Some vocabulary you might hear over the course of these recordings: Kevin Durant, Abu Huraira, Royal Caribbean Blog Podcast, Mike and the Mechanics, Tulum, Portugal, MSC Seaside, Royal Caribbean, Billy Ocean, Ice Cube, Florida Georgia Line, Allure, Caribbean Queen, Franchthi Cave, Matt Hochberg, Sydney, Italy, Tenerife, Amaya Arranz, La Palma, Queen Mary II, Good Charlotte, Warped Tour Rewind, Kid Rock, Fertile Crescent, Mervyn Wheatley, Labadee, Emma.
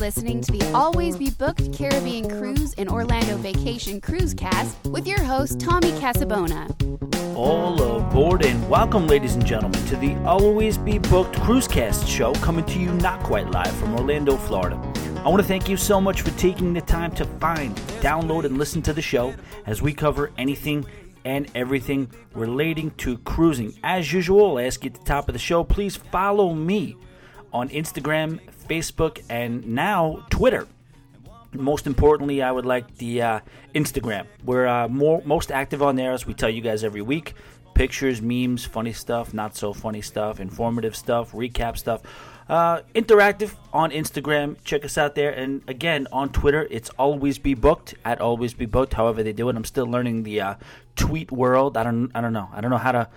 listening to the Always Be Booked Caribbean Cruise and Orlando Vacation Cruise Cast with your host, Tommy Casabona. All aboard and welcome, ladies and gentlemen, to the Always Be Booked Cruise Cast show, coming to you not quite live from Orlando, Florida. I want to thank you so much for taking the time to find, download, and listen to the show as we cover anything and everything relating to cruising. As usual, I'll ask you at the top of the show, please follow me on Instagram, Facebook, and now Twitter. Most importantly, I would like the Instagram. We're most active on there, as we tell you guys every week. Pictures, memes, funny stuff, not so funny stuff, informative stuff, recap stuff. Interactive on Instagram. Check us out there. And again, on Twitter, it's Always Be Booked, at Always Be Booked, however they do it. I'm still learning the tweet world. I don't know. I don't know how to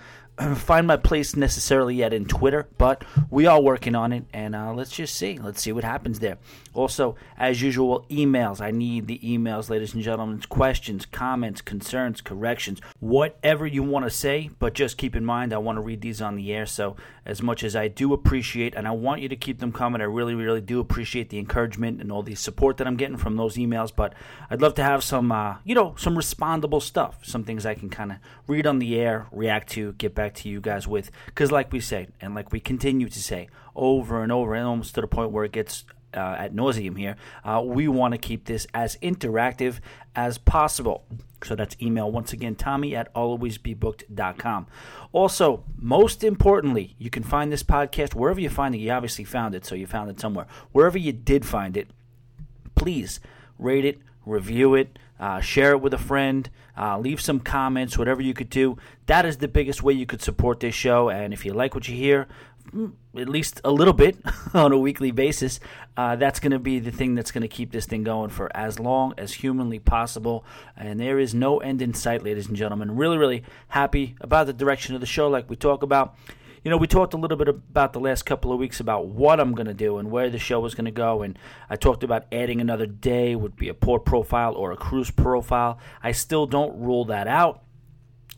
find my place necessarily yet in Twitter, but we are working on it, and let's just see. Let's see what happens there. Also, as usual, emails. I need the emails, ladies and gentlemen. Questions, comments, concerns, corrections, whatever you want to say, but just keep in mind I want to read these on the air. So as much as I do appreciate, and I want you to keep them coming, I really, really do appreciate the encouragement and all the support that I'm getting from those emails, but I'd love to have some, some respondable stuff, some things I can kind of read on the air, react to, get back to you guys with, because like we say, and like we continue to say over and over, and almost to the point where it gets ad nauseum here, we want to keep this as interactive as possible. So that's email once again, Tommy at alwaysbebooked.com. Also, most importantly, you can find this podcast wherever you find it. You obviously found it, so you found it somewhere. Wherever you did find it, please rate it, review it, share it with a friend, leave some comments, whatever you could do. That is the biggest way you could support this show. And if you like what you hear, at least a little bit on a weekly basis, that's going to be the thing that's going to keep this thing going for as long as humanly possible. And there is no end in sight, ladies and gentlemen. Really, really happy about the direction of the show, like we talk about. You know, we talked a little bit about the last couple of weeks about what I'm going to do and where the show was going to go, and I talked about adding another day would be a port profile or a cruise profile. I still don't rule that out,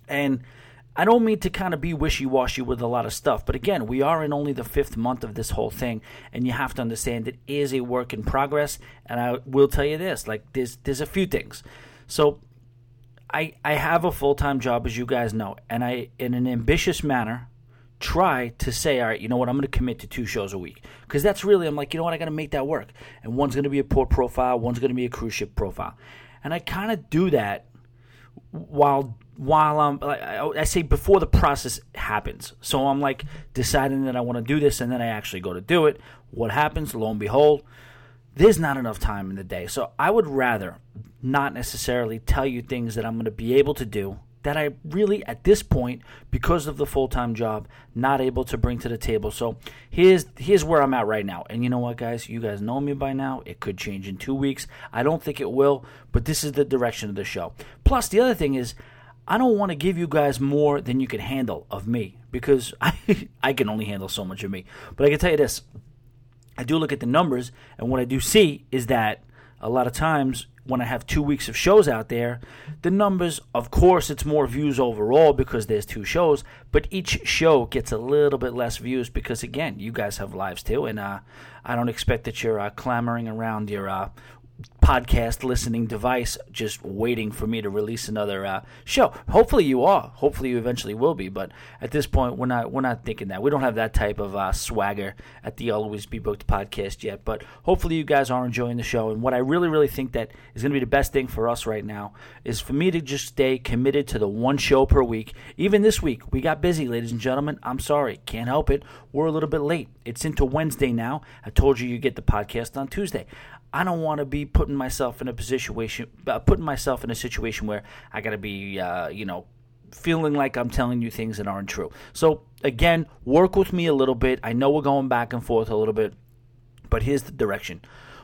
and I don't mean to kind of be wishy-washy with a lot of stuff, but again, we are in only the fifth month of this whole thing, and you have to understand it is a work in progress, and I will tell you this, like there's a few things. So I have a full-time job, as you guys know, and I, in an ambitious manner, try to say, all right, you know what, I'm going to commit to two shows a week, because that's really, I'm like, you know what, I got to make that work, and one's going to be a port profile, one's going to be a cruise ship profile, and I kind of do that while I'm, I say before the process happens, so I'm like deciding that I want to do this, and then I actually go to do it. What happens, lo and behold, there's not enough time in the day, so I would rather not necessarily tell you things that I'm going to be able to do that I really, at this point, because of the full-time job, not able to bring to the table. So here's where I'm at right now. And you know what, guys? You guys know me by now. It could change in 2 weeks. I don't think it will, but this is the direction of the show. Plus, the other thing is, I don't want to give you guys more than you can handle of me, because I can only handle so much of me. But I can tell you this. I do look at the numbers, and what I do see is that a lot of times, when I have 2 weeks of shows out there, the numbers, of course, it's more views overall because there's two shows, but each show gets a little bit less views because, again, you guys have lives too, and I don't expect that you're clamoring around your podcast listening device just waiting for me to release another show. Hopefully you are. Hopefully you eventually will be, but at this point, we're not thinking that. We don't have that type of swagger at the Always Be Booked podcast yet, but hopefully you guys are enjoying the show, and what I really, really think that is going to be the best thing for us right now is for me to just stay committed to the one show per week. Even this week, we got busy, ladies and gentlemen. I'm sorry. Can't help it. We're a little bit late. It's into Wednesday now. I told you get the podcast on Tuesday. I don't want to be putting myself in a situation where I got to be, feeling like I'm telling you things that aren't true. So again, work with me a little bit. I know we're going back and forth a little bit, but here's the direction: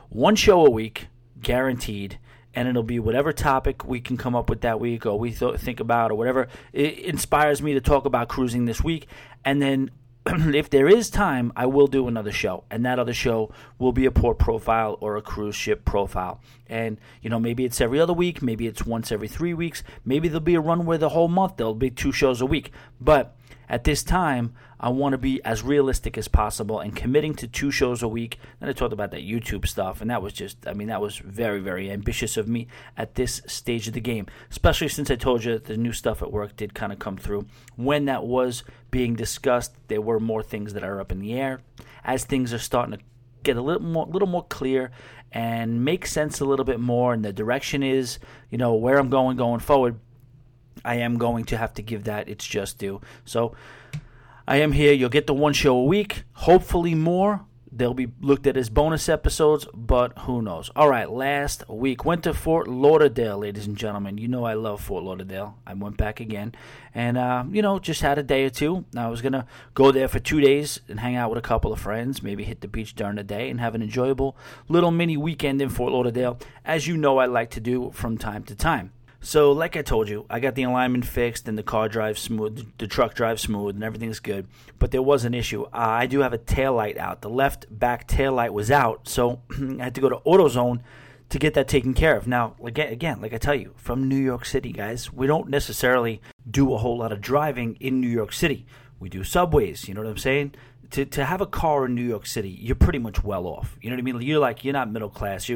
one show a week, guaranteed, and it'll be whatever topic we can come up with that week, or we think about, or whatever it inspires me to talk about cruising this week, and then, if there is time, I will do another show, and that other show will be a port profile or a cruise ship profile. And, you know, maybe it's every other week, maybe it's once every 3 weeks, maybe there'll be a run where the whole month there'll be two shows a week. But At this time, I want to be as realistic as possible, and committing to 2 shows a week. Then I talked about that YouTube stuff, and that was that was very, very ambitious of me at this stage of the game, especially since I told you that the new stuff at work did kind of come through. When that was being discussed, there were more things that are up in the air. As things are starting to get a little more clear and make sense a little bit more, and the direction is, you know, where I'm going forward, I am going to have to give that its just due. So I am here. You'll get the 1 show a week, hopefully more. They'll be looked at as bonus episodes, but who knows. All right, last week, went to Fort Lauderdale, ladies and gentlemen. You know I love Fort Lauderdale. I went back again and, just had a day or two. I was going to go there for 2 days and hang out with a couple of friends, maybe hit the beach during the day and have an enjoyable little mini weekend in Fort Lauderdale, as you know I like to do from time to time. So like I told you, I got the alignment fixed and the car drives smooth, the truck drives smooth, and everything's good. But there was an issue. I do have a taillight out. The left back taillight was out, so I had to go to AutoZone to get that taken care of. Now, again, like I tell you, from New York City, guys, we don't necessarily do a whole lot of driving in New York City. We do subways, you know what I'm saying? To have a car in New York City, you're pretty much well off. You know what I mean? You're not middle class.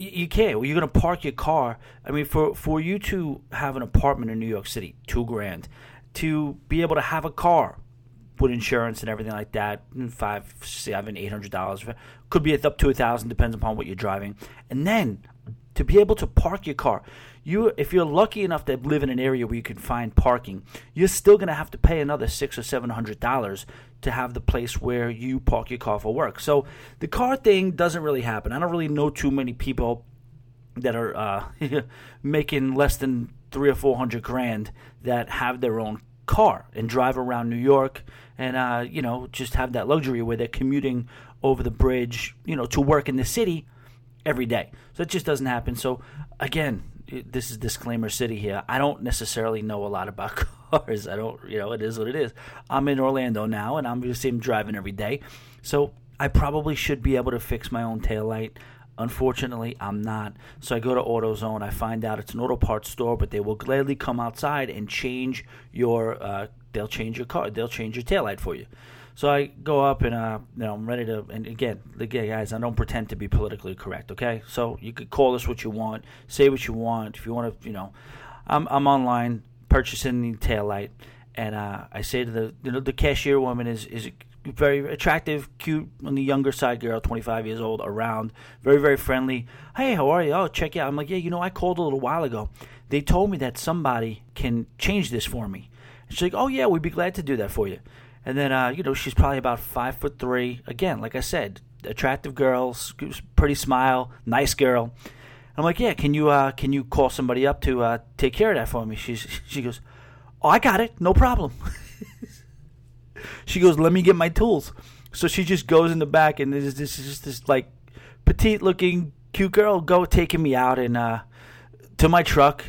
You can't. Well, you're going to park your car. I mean, for you to have an apartment in New York City, $2,000. To be able to have a car with insurance and everything like that, $500, $700, $800, could be up to $1,000, depends upon what you're driving. And then to be able to park your car, if you're lucky enough to live in an area where you can find parking, you're still going to have to pay another $600 or $700 to have the place where you park your car for work. So the car thing doesn't really happen. I don't really know too many people that are making less than $300,000 or $400,000 that have their own car and drive around New York and just have that luxury where they're commuting over the bridge, to work in the city every day. So it just doesn't happen. So again, this is disclaimer city here. I don't necessarily know a lot about cars. I don't, it is what it is. I'm in Orlando now, and I'm just driving every day. So I probably should be able to fix my own taillight. Unfortunately, I'm not. So I go to AutoZone. I find out it's an auto parts store, but they will gladly come outside and change they'll change your car. They'll change your taillight for you. So I go up and I'm ready to – and again, guys, I don't pretend to be politically correct, okay? So you could call us what you want, say what you want. If you want to – I'm online purchasing the taillight, and I say to the cashier woman is very attractive, cute, on the younger side girl, 25 years old, around, very, very friendly. Hey, how are you? Oh, check you out. I'm like, yeah, I called a little while ago. They told me that somebody can change this for me. And she's like, oh, yeah, we'd be glad to do that for you. And then, she's probably about 5'3". Again, like I said, attractive girl, pretty smile, nice girl. I'm like, yeah, can you call somebody up to take care of that for me? She goes, oh, I got it, no problem. She goes, let me get my tools. So she just goes in the back, and this is just this like petite-looking cute girl taking me out and to my truck.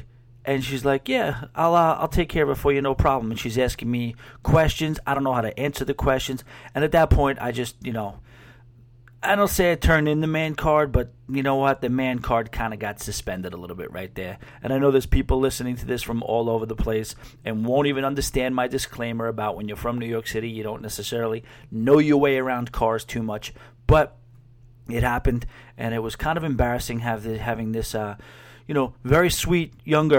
And she's like, yeah, I'll take care of it for you, no problem. And she's asking me questions. I don't know how to answer the questions. And at that point, I just, I don't say I turned in the man card, but you know what? The man card kind of got suspended a little bit right there. And I know there's people listening to this from all over the place and won't even understand my disclaimer about when you're from New York City, you don't necessarily know your way around cars too much. But it happened, and it was kind of embarrassing having this very sweet young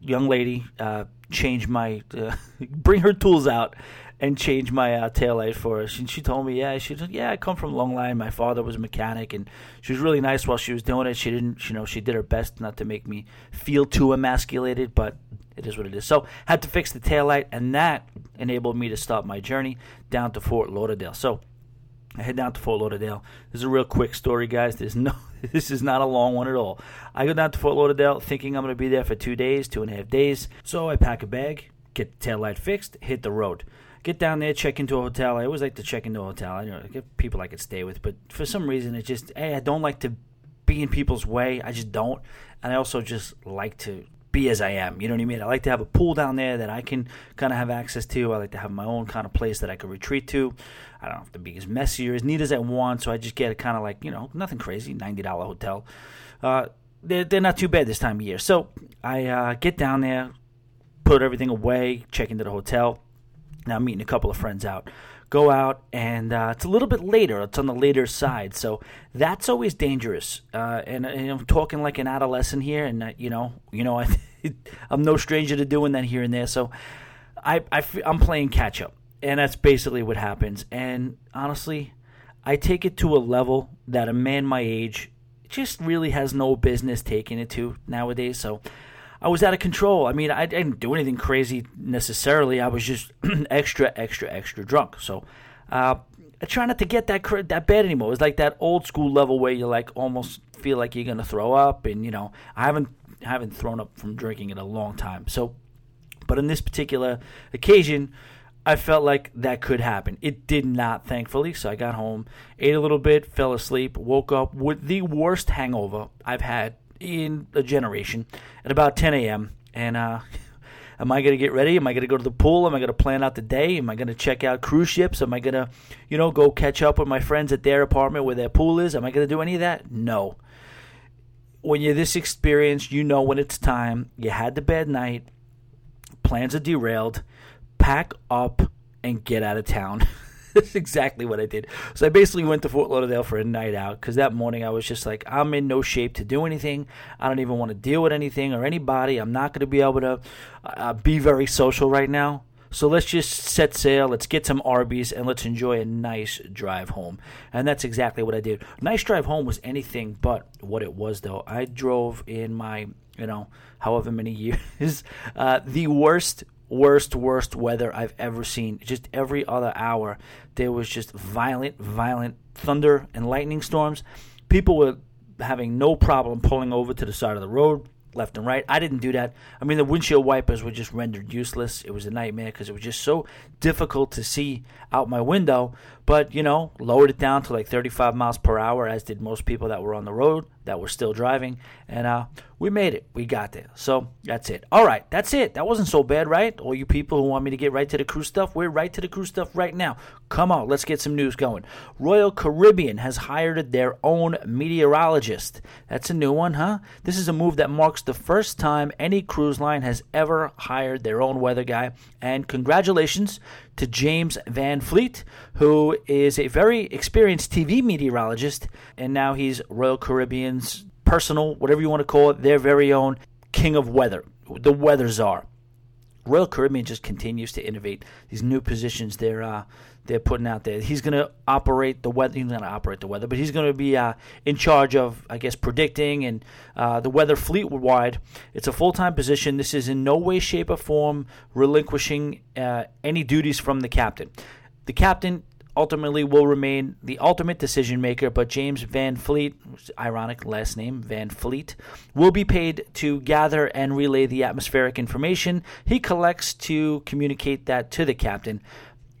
lady, bring her tools out and change my taillight for us. And she told me, yeah, she said, yeah, I come from Long Island. My father was a mechanic, and she was really nice while she was doing it. She didn't, she did her best not to make me feel too emasculated, but it is what it is. So had to fix the taillight, and that enabled me to start my journey down to Fort Lauderdale. So I head down to Fort Lauderdale. This is a real quick story, guys. This is not a long one at all. I go down to Fort Lauderdale thinking I'm going to be there for 2 days, 2.5 days. So I pack a bag, get the taillight fixed, hit the road. Get down there, check into a hotel. I always like to check into a hotel. I get people I could stay with. But for some reason, it just, I don't like to be in people's way. I just don't. And I also just like to be as I am. You know what I mean? I like to have a pool down there that I can kind of have access to. I like to have my own kind of place that I can retreat to. I don't have to be as messy or as neat as I want, so I just get a kind of like, nothing crazy, $90 hotel. They're not too bad this time of year. So I get down there, put everything away, check into the hotel. Now I'm meeting a couple of friends out. Go out, and it's a little bit later. It's on the later side, so that's always dangerous. And I'm talking like an adolescent here, and you know, I'm no stranger to doing that here and there. So I'm playing catch up, and that's basically what happens. And honestly, I take it to a level that a man my age just really has no business taking it to nowadays. So I was out of control. I mean, I didn't do anything crazy necessarily. I was just extra drunk. So I try not to get that bad anymore. It's like that old school level where you like almost feel like you're gonna throw up, and you know, I haven't thrown up from drinking in a long time. So, but on this particular occasion, I felt like that could happen. It did not, thankfully. So I got home, ate a little bit, fell asleep, woke up with the worst hangover I've had in a generation at about 10 a.m. And am I going to get ready? Am I going to go to the pool? Am I going to plan out the day? Am I going to check out cruise ships? Am I going to, go catch up with my friends at their apartment where their pool is? Am I going to do any of that? No. When you're this experienced, you know when it's time. You had the bad night. Plans are derailed. Pack up and get out of town. That's exactly what I did. So I basically went to Fort Lauderdale for a night out because that morning I was just like, I'm in no shape to do anything. I don't even want to deal with anything or anybody. I'm not going to be able to be very social right now. So let's just set sail. Let's get some Arby's and let's enjoy a nice drive home. And that's exactly what I did. Nice drive home was anything but what it was, though. I drove in my, however many years, the worst weather I've ever seen. Just every other hour there was just violent thunder and lightning storms. People were having no problem pulling over to the side of the road left and right. I didn't do that. I mean, the windshield wipers were just rendered useless. It was a nightmare because it was just so difficult to see out my window. But, lowered it down to like 35 miles per hour, as did most people that were on the road that were still driving. And we made it. We got there. So that's it. All right. That's it. That wasn't so bad, right? All you people who want me to get right to the cruise stuff, we're right to the cruise stuff right now. Come on. Let's get some news going. Royal Caribbean has hired their own meteorologist. That's a new one, huh? This is a move that marks the first time any cruise line has ever hired their own weather guy. And congratulations to James Van Fleet, who is a very experienced TV meteorologist, and now he's Royal Caribbean's personal, whatever you want to call it, their very own king of weather, the weather czar. Royal Caribbean just continues to innovate these new positions they're putting out there. He's going to operate the weather. He's not going to operate the weather, but he's going to be in charge of, I guess, predicting and the weather fleet-wide. It's a full-time position. This is in no way, shape, or form relinquishing any duties from the captain. The captain ultimately will remain the ultimate decision maker, but James Van Fleet, ironic last name, Van Fleet, will be paid to gather and relay the atmospheric information he collects to communicate that to the captain.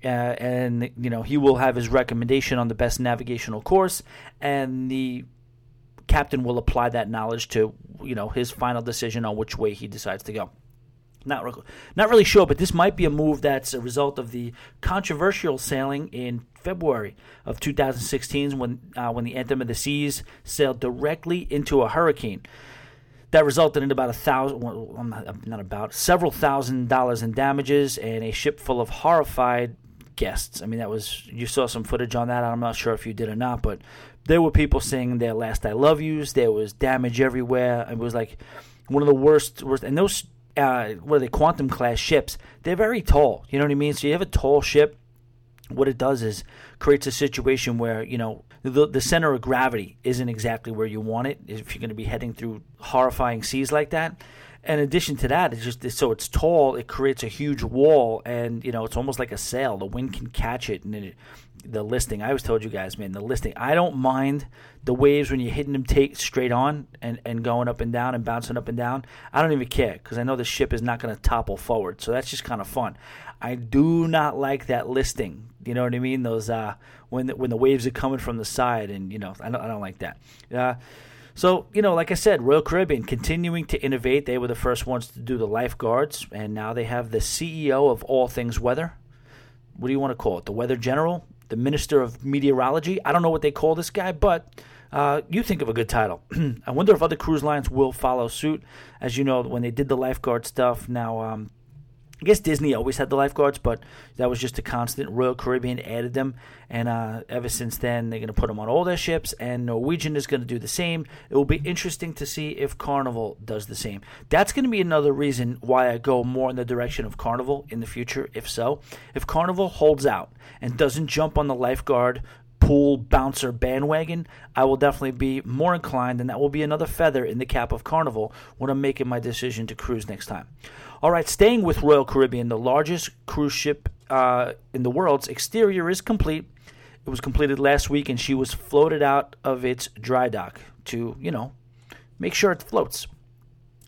And, he will have his recommendation on the best navigational course, and the captain will apply that knowledge to, his final decision on which way he decides to go. Not really sure, but this might be a move that's a result of the controversial sailing in February of 2016 when the Anthem of the Seas sailed directly into a hurricane. That resulted in several thousand dollars in damages and a ship full of horrified guests. I mean, you saw some footage on that. I'm not sure if you did or not, but there were people saying their last I love yous. There was damage everywhere. It was like one of the worst, and those quantum class ships, they're very tall, you know what I mean? So you have a tall ship, what it does is creates a situation where, the center of gravity isn't exactly where you want it if you're going to be heading through horrifying seas like that. In addition to that, it's tall, it creates a huge wall, and, it's almost like a sail. The wind can catch it, and then the listing. I always told you guys, man, the listing. I don't mind the waves when you're hitting them straight on and going up and down and bouncing up and down. I don't even care because I know the ship is not going to topple forward. So that's just kind of fun. I do not like that listing. You know what I mean? Those when the waves are coming from the side, and I don't like that. So, like I said, Royal Caribbean continuing to innovate. They were the first ones to do the lifeguards, and now they have the CEO of all things weather. What do you want to call it? The weather general? The Minister of Meteorology. I don't know what they call this guy, but you think of a good title. I wonder if other cruise lines will follow suit. As you know, when they did the lifeguard stuff, now I guess Disney always had the lifeguards, but that was just a constant. Royal Caribbean added them, and ever since then, they're going to put them on all their ships, and Norwegian is going to do the same. It will be interesting to see if Carnival does the same. That's going to be another reason why I go more in the direction of Carnival in the future, if so. If Carnival holds out and doesn't jump on the lifeguard pool bouncer bandwagon, I will definitely be more inclined, and that will be another feather in the cap of Carnival when I'm making my decision to cruise next time. All right, staying with Royal Caribbean, the largest cruise ship in the world's exterior is complete. It was completed last week, and she was floated out of its dry dock to, you know, make sure it floats.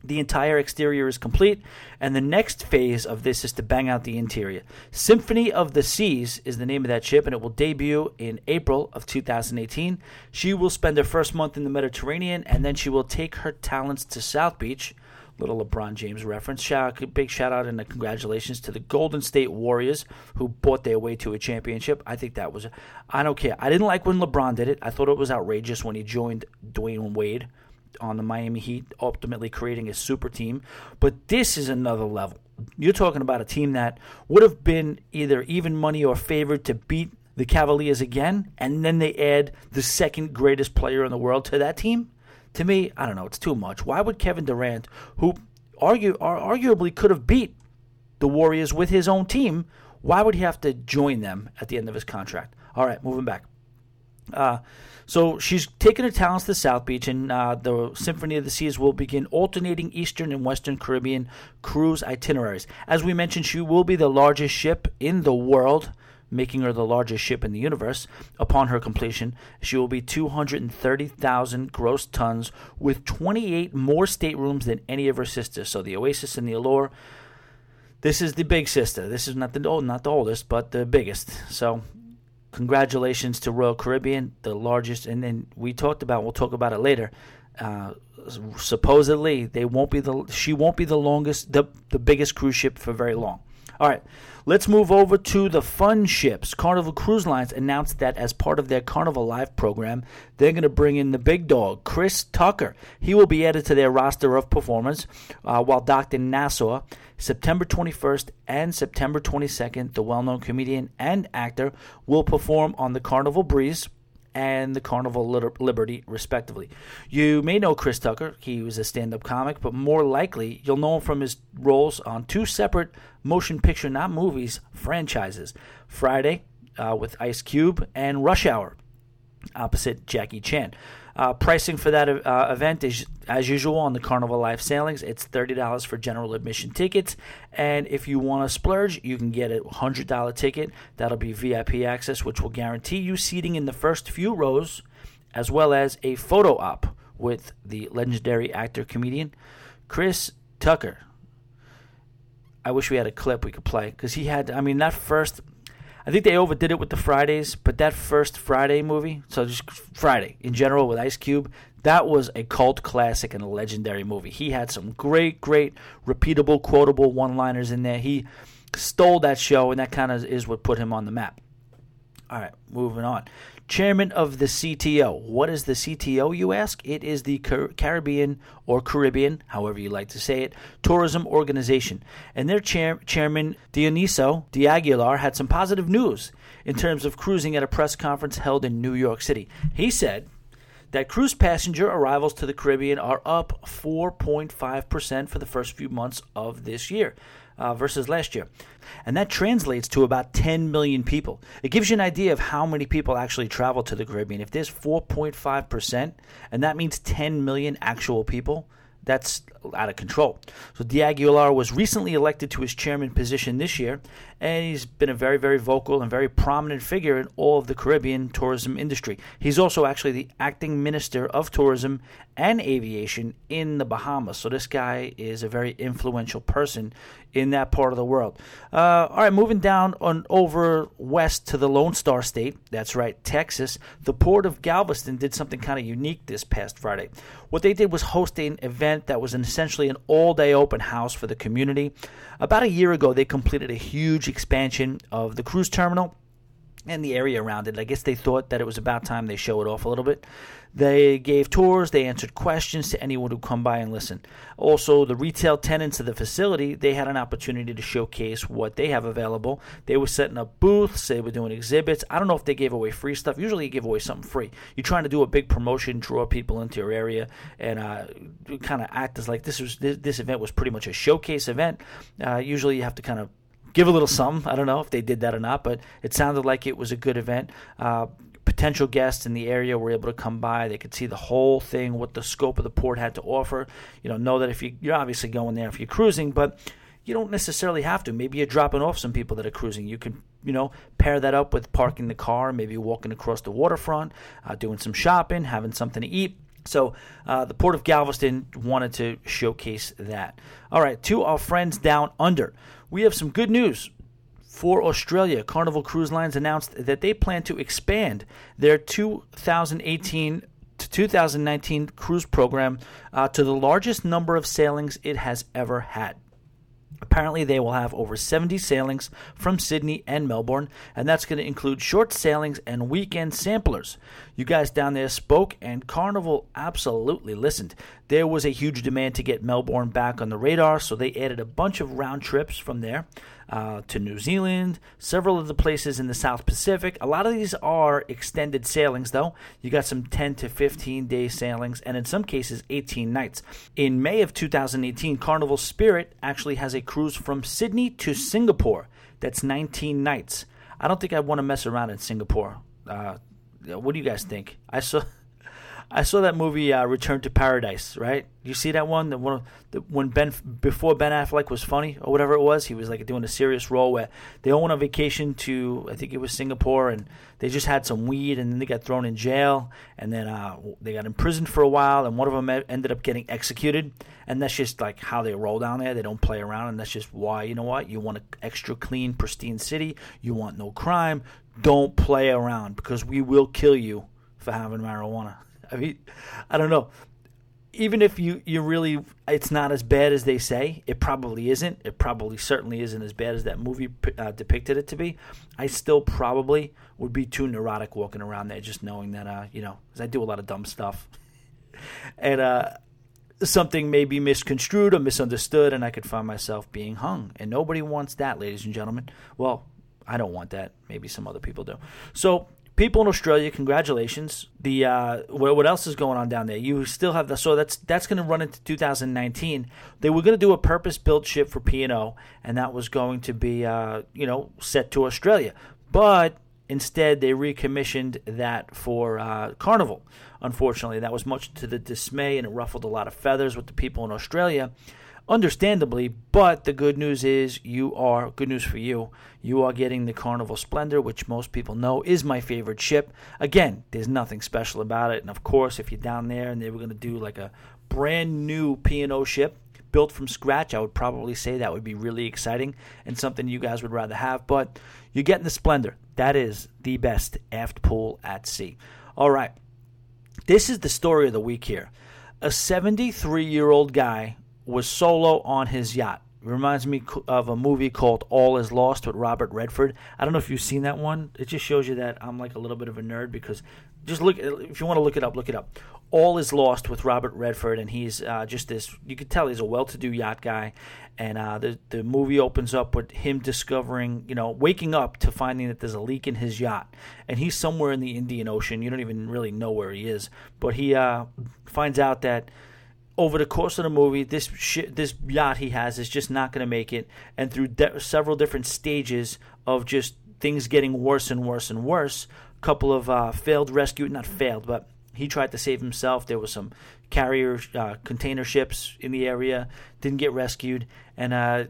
The entire exterior is complete, and the next phase of this is to bang out the interior. Symphony of the Seas is the name of that ship, and it will debut in April of 2018. She will spend her first month in the Mediterranean, and then she will take her talents to South Beach. Little LeBron James reference. Big shout out and a congratulations to the Golden State Warriors who bought their way to a championship. I think that was – I don't care. I didn't like when LeBron did it. I thought it was outrageous when he joined Dwayne Wade on the Miami Heat, ultimately creating a super team. But this is another level. You're talking about a team that would have been either even money or favored to beat the Cavaliers again, and then they add the second greatest player in the world to that team. To me, I don't know, it's too much. Why would Kevin Durant, who arguably could have beat the Warriors with his own team, why would he have to join them at the end of his contract? All right, moving back. So she's taking her talents to South Beach, and the Symphony of the Seas will begin alternating Eastern and Western Caribbean cruise itineraries. As we mentioned, she will be the largest ship in the world, making her the largest ship in the universe. Upon her completion, she will be 230,000 gross tons with 28 more staterooms than any of her sisters. So the Oasis and the Allure, this is the big sister. This is not the oldest, but the biggest. So congratulations to Royal Caribbean, the largest. And then we'll talk about it later. Supposedly, she won't be the longest, the biggest cruise ship for very long. All right, let's move over to the fun ships. Carnival Cruise Lines announced that as part of their Carnival Live program, they're going to bring in the big dog, Chris Tucker. He will be added to their roster of performers while docked in Nassau, September 21st and September 22nd. The well-known comedian and actor will perform on the Carnival Breeze and the Carnival Liberty, respectively. You may know Chris Tucker. He was a stand-up comic, but more likely you'll know him from his roles on two separate motion picture, not movies, franchises. Friday with Ice Cube and Rush Hour opposite Jackie Chan. Pricing for that event is, as usual, on the Carnival Live sailings. It's $30 for general admission tickets. And if you want to splurge, you can get a $100 ticket. That'll be VIP access, which will guarantee you seating in the first few rows, as well as a photo op with the legendary actor-comedian Chris Tucker. I wish we had a clip we could play because he had, I mean, that first... I think they overdid it with the Fridays, but that first Friday movie, so just Friday in general with Ice Cube, that was a cult classic and a legendary movie. He had some great, great, repeatable, quotable one-liners in there. He stole that show, and that kind of is what put him on the map. All right, moving on. Chairman of the CTO. What is the CTO, you ask? It is the Caribbean or Caribbean, however you like to say it, tourism organization. And their chairman, Dioniso DiAguilar, had some positive news in terms of cruising at a press conference held in New York City. He said that cruise passenger arrivals to the Caribbean are up 4.5% for the first few months of this year. Versus last year. And that translates to about 10 million people. It gives you an idea of how many people actually travel to the Caribbean. If there's 4.5%, and that means 10 million actual people, that's out of control. So DiAguilar was recently elected to his chairman position this year, and he's been a very, very vocal and very prominent figure in all of the Caribbean tourism industry. He's also actually the acting minister of tourism and aviation in the Bahamas. So this guy is a very influential person in that part of the world. All right, moving down on over west to the Lone Star State. That's right, Texas. The Port of Galveston did something kind of unique this past Friday. What they did was host an event that was essentially an all-day open house for the community. About a year ago, they completed a huge expansion of the cruise terminal. and the area around it. I guess they thought that it was about time they show it off a little bit. They gave tours. They answered questions to anyone who come by and listen. Also, the retail tenants of the facility, they had an opportunity to showcase what they have available. They were setting up booths. They were doing exhibits. I don't know if they gave away free stuff. Usually you give away something free. You're trying to do a big promotion, draw people into your area, and kind of act as like this event was pretty much a showcase event. Usually you have to kind of give a little something. I don't know if they did that or not, but it sounded like it was a good event. Potential guests in the area were able to come by. They could see the whole thing, what the scope of the port had to offer. You know that if you're obviously going there if you're cruising, but you don't necessarily have to. Maybe you're dropping off some people that are cruising. You can, pair that up with parking the car, maybe walking across the waterfront, doing some shopping, having something to eat. So the Port of Galveston wanted to showcase that. All right, to our friends down under, we have some good news for Australia. Carnival Cruise Lines announced that they plan to expand their 2018 to 2019 cruise program to the largest number of sailings it has ever had. Apparently, they will have over 70 sailings from Sydney and Melbourne, and that's going to include short sailings and weekend samplers. You guys down there spoke, and Carnival absolutely listened. There was a huge demand to get Melbourne back on the radar, so they added a bunch of round trips from there to New Zealand, several of the places in the South Pacific. A lot of these are extended sailings, though. You got some 10 to 15-day sailings, and in some cases, 18 nights. In May of 2018, Carnival Spirit actually has a cruise from Sydney to Singapore. That's 19 nights. I don't think I want to mess around in Singapore. What do you guys think? I saw that movie Return to Paradise, right? You see that one? Before Ben Affleck was funny or whatever it was, he was like doing a serious role where they all went on vacation to, I think it was Singapore, and they just had some weed, and then they got thrown in jail, and then they got imprisoned for a while, and one of them ended up getting executed, and that's just like how they roll down there. They don't play around, and that's just why, you want an extra clean, pristine city. You want no crime. Don't play around because we will kill you for having marijuana. I mean, I don't know. Even if you really, it's not as bad as they say. It probably isn't. It probably certainly isn't as bad as that movie depicted it to be. I still probably would be too neurotic walking around there, just knowing that, because I do a lot of dumb stuff. And something may be misconstrued or misunderstood, and I could find myself being hung. And nobody wants that, ladies and gentlemen. Well, I don't want that. Maybe some other people do. So, people in Australia, congratulations. The what else is going on down there? You still have so that's going to run into 2019. They were going to do a purpose-built ship for P&O, and that was going to be set to Australia. But instead, they recommissioned that for Carnival. Unfortunately, that was much to the dismay, and it ruffled a lot of feathers with the people in Australia. Understandably, but the good news is you are getting the Carnival Splendor, which most people know is my favorite ship. Again, there's nothing special about it. And of course, if you're down there and they were going to do like a brand new P&O ship built from scratch, I would probably say that would be really exciting and something you guys would rather have. But you're getting the Splendor. That is the best aft pool at sea. All right. This is the story of the week here. A 73-year-old guy was solo on his yacht. It reminds me of a movie called All Is Lost with Robert Redford. I don't know if you've seen that one. It just shows you that I'm like a little bit of a nerd because just look. If you want to look it up, look it up. All Is Lost with Robert Redford, and he's just this. You could tell he's a well-to-do yacht guy, and the movie opens up with him discovering, waking up to finding that there's a leak in his yacht, and he's somewhere in the Indian Ocean. You don't even really know where he is, but he finds out that over the course of the movie, this yacht he has is just not going to make it. And through several different stages of just things getting worse and worse and worse, a couple of not failed, but he tried to save himself. There were some carrier container ships in the area, didn't get rescued. And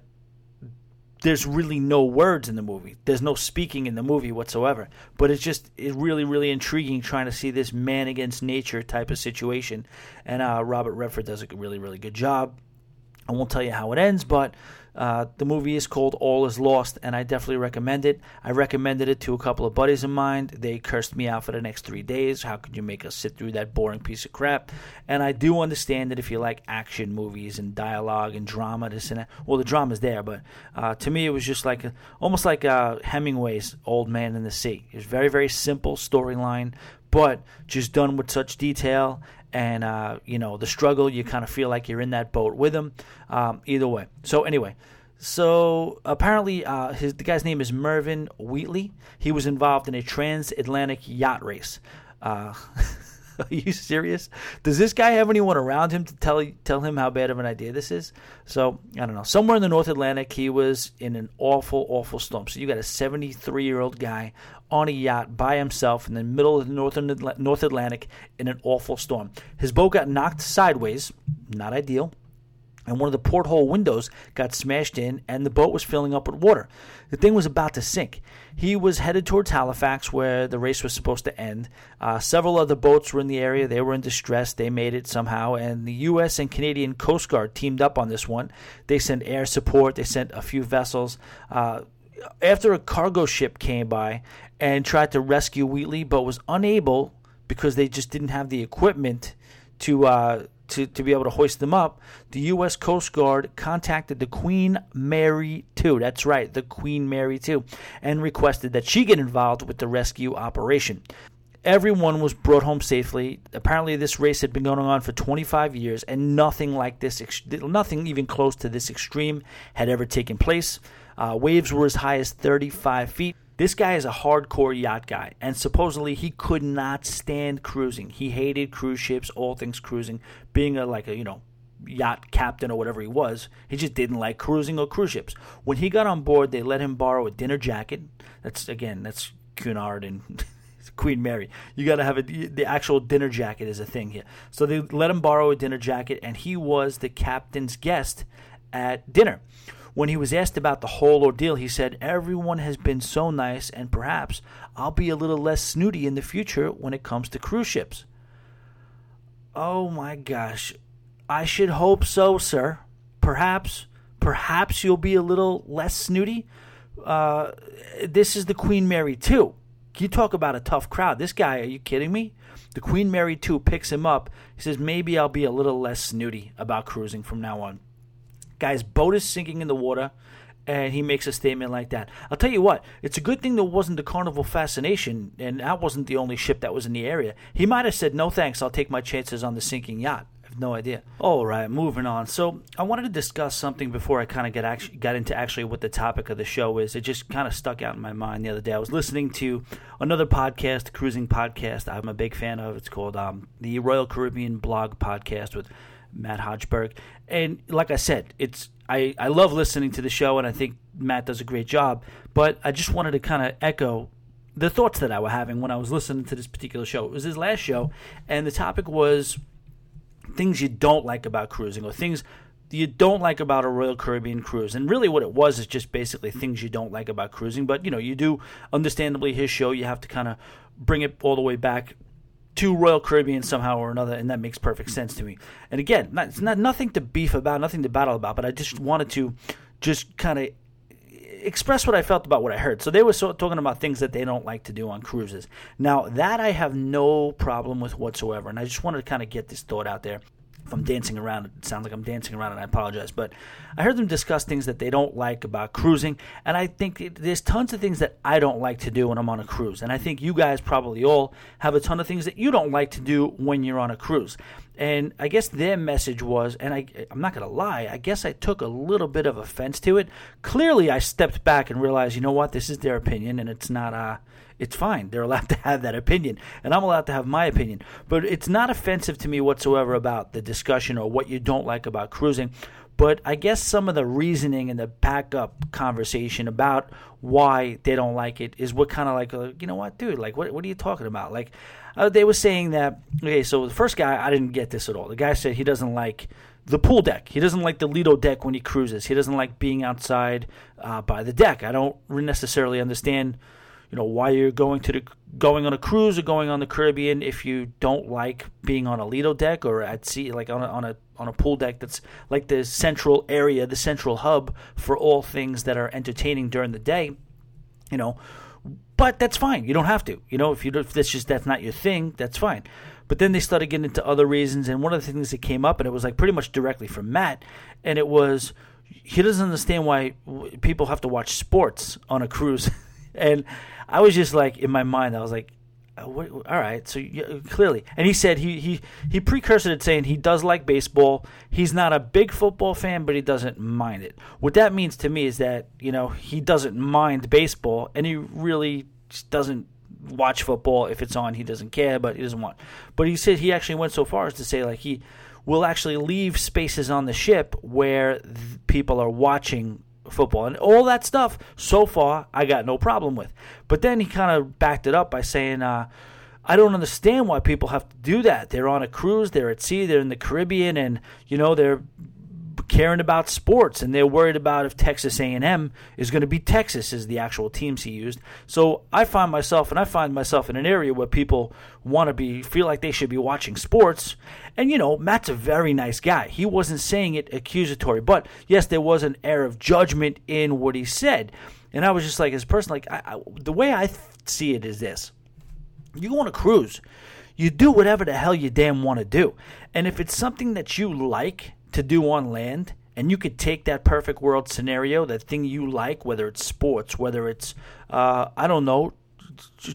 there's really no words in the movie. There's no speaking in the movie whatsoever. But it's really, really intriguing trying to see this man against nature type of situation. And Robert Redford does a really, really good job. I won't tell you how it ends, but the movie is called All Is Lost, and I definitely recommend it. I recommended it to a couple of buddies of mine. They cursed me out for the next 3 days. How could you make us sit through that boring piece of crap? And I do understand that if you like action movies and dialogue and drama, this and that. Well, the drama's there, but to me it was just like almost like Hemingway's Old Man and the Sea. It was very, very simple storyline, but just done with such detail. And, you know, the struggle, you kind of feel like you're in that boat with him. Either way. So, anyway. So, apparently, the guy's name is Mervyn Wheatley. He was involved in a transatlantic yacht race. Are you serious? Does this guy have anyone around him to tell him how bad of an idea this is? So, I don't know. Somewhere in the North Atlantic, he was in an awful, awful storm. So you got a 73-year-old guy on a yacht by himself in the middle of the North Atlantic in an awful storm. His boat got knocked sideways. Not ideal. And one of the porthole windows got smashed in, and the boat was filling up with water. The thing was about to sink. He was headed towards Halifax, where the race was supposed to end. Several other boats were in the area. They were in distress. They made it somehow. And the U.S. and Canadian Coast Guard teamed up on this one. They sent air support. They sent a few vessels. After a cargo ship came by and tried to rescue Wheatley, but was unable because they just didn't have the equipment to be able to hoist them up, the U.S. Coast Guard contacted the Queen Mary II. That's right, the Queen Mary II, and requested that she get involved with the rescue operation. Everyone was brought home safely. Apparently, this race had been going on for 25 years, and nothing like this, nothing even close to this extreme, had ever taken place. Waves were as high as 35 feet. This guy is a hardcore yacht guy, and supposedly he could not stand cruising. He hated cruise ships, all things cruising. Being a yacht captain or whatever he was, he just didn't like cruising or cruise ships. When he got on board, they let him borrow a dinner jacket. That's Cunard and Queen Mary. You got to have the actual dinner jacket is a thing here. So they let him borrow a dinner jacket, and he was the captain's guest at dinner. When he was asked about the whole ordeal, he said, "Everyone has been so nice, and perhaps I'll be a little less snooty in the future when it comes to cruise ships." Oh my gosh. I should hope so, sir. Perhaps you'll be a little less snooty. This is the Queen Mary II. You talk about a tough crowd. This guy, are you kidding me? The Queen Mary II picks him up. He says, "Maybe I'll be a little less snooty about cruising from now on." Guy's boat is sinking in the water, and he makes a statement like that. I'll tell you what, it's a good thing there wasn't the Carnival Fascination, and that wasn't the only ship that was in the area. He might have said, "No thanks, I'll take my chances on the sinking yacht." I have no idea. All right, moving on. So I wanted to discuss something before I kind of got into actually what the topic of the show is. It just kind of stuck out in my mind the other day. I was listening to another podcast, a cruising podcast I'm a big fan of. It's called the Royal Caribbean Blog Podcast with Matt Hochberg, and like I said, I love listening to the show, and I think Matt does a great job, but I just wanted to kind of echo the thoughts that I was having when I was listening to this particular show. It was his last show, and the topic was things you don't like about cruising, or things you don't like about a Royal Caribbean cruise. And really what it was is just basically things you don't like about cruising, but you do, understandably, his show, you have to kind of bring it all the way back to Royal Caribbean somehow or another, and that makes perfect sense to me. And again, it's not nothing to beef about, nothing to battle about, but I just wanted to just kind of express what I felt about what I heard. So they were talking about things that they don't like to do on cruises. Now, that I have no problem with whatsoever, and I just wanted to kind of get this thought out there. If I'm dancing around, it sounds like I'm dancing around, and I apologize, but I heard them discuss things that they don't like about cruising, and I think there's tons of things that I don't like to do when I'm on a cruise, and I think you guys probably all have a ton of things that you don't like to do when you're on a cruise. And I guess their message was, and I'm not going to lie, I guess I took a little bit of offense to it. Clearly, I stepped back and realized, you know what, this is their opinion, and it's not it's fine. They're allowed to have that opinion, and I'm allowed to have my opinion. But it's not offensive to me whatsoever about the discussion or what you don't like about cruising. But I guess some of the reasoning and the backup conversation about why they don't like it is what kind of you know what, dude, what are you talking about? They were saying that, okay, so the first guy, I didn't get this at all. The guy said he doesn't like the pool deck. He doesn't like the Lido deck when he cruises. He doesn't like being outside by the deck. I don't necessarily understand why you're going on a cruise or going on the Caribbean if you don't like being on a Lido deck or at sea, like on a on a pool deck that's like the central area, the central hub for all things that are entertaining during the day, you know. But that's fine. You don't have to. You know, if that's just that's not your thing, that's fine. But then they started getting into other reasons, and one of the things that came up, and it was like pretty much directly from Matt, and it was he doesn't understand why people have to watch sports on a cruise. And I was just like, in my mind, I was like, all right, so clearly. And he said he precursored it saying he does like baseball. He's not a big football fan, but he doesn't mind it. What that means to me is that, you know, he doesn't mind baseball, and he really just doesn't watch football. If it's on, he doesn't care, but he doesn't want. But he said he actually went so far as to say, like, he will actually leave spaces on the ship where people are watching football, and all that stuff so far I got no problem with. But then he kind of backed it up by saying, I don't understand why people have to do that. They're on a cruise, they're at sea, they're in the Caribbean, and, you know, they're caring about sports, and they're worried about if Texas A&M is going to be Texas, is the actual teams he used. So I find myself in an area where people want to feel like they should be watching sports. And, you know, Matt's a very nice guy. He wasn't saying it accusatory, but yes, there was an air of judgment in what he said. And I was just like, as a person, like, the way I see it is this: you go on a cruise, you do whatever the hell you damn want to do, and if it's something that you like to do on land, and you could take that perfect world scenario, that thing you like, whether it's sports, whether it's, I don't know,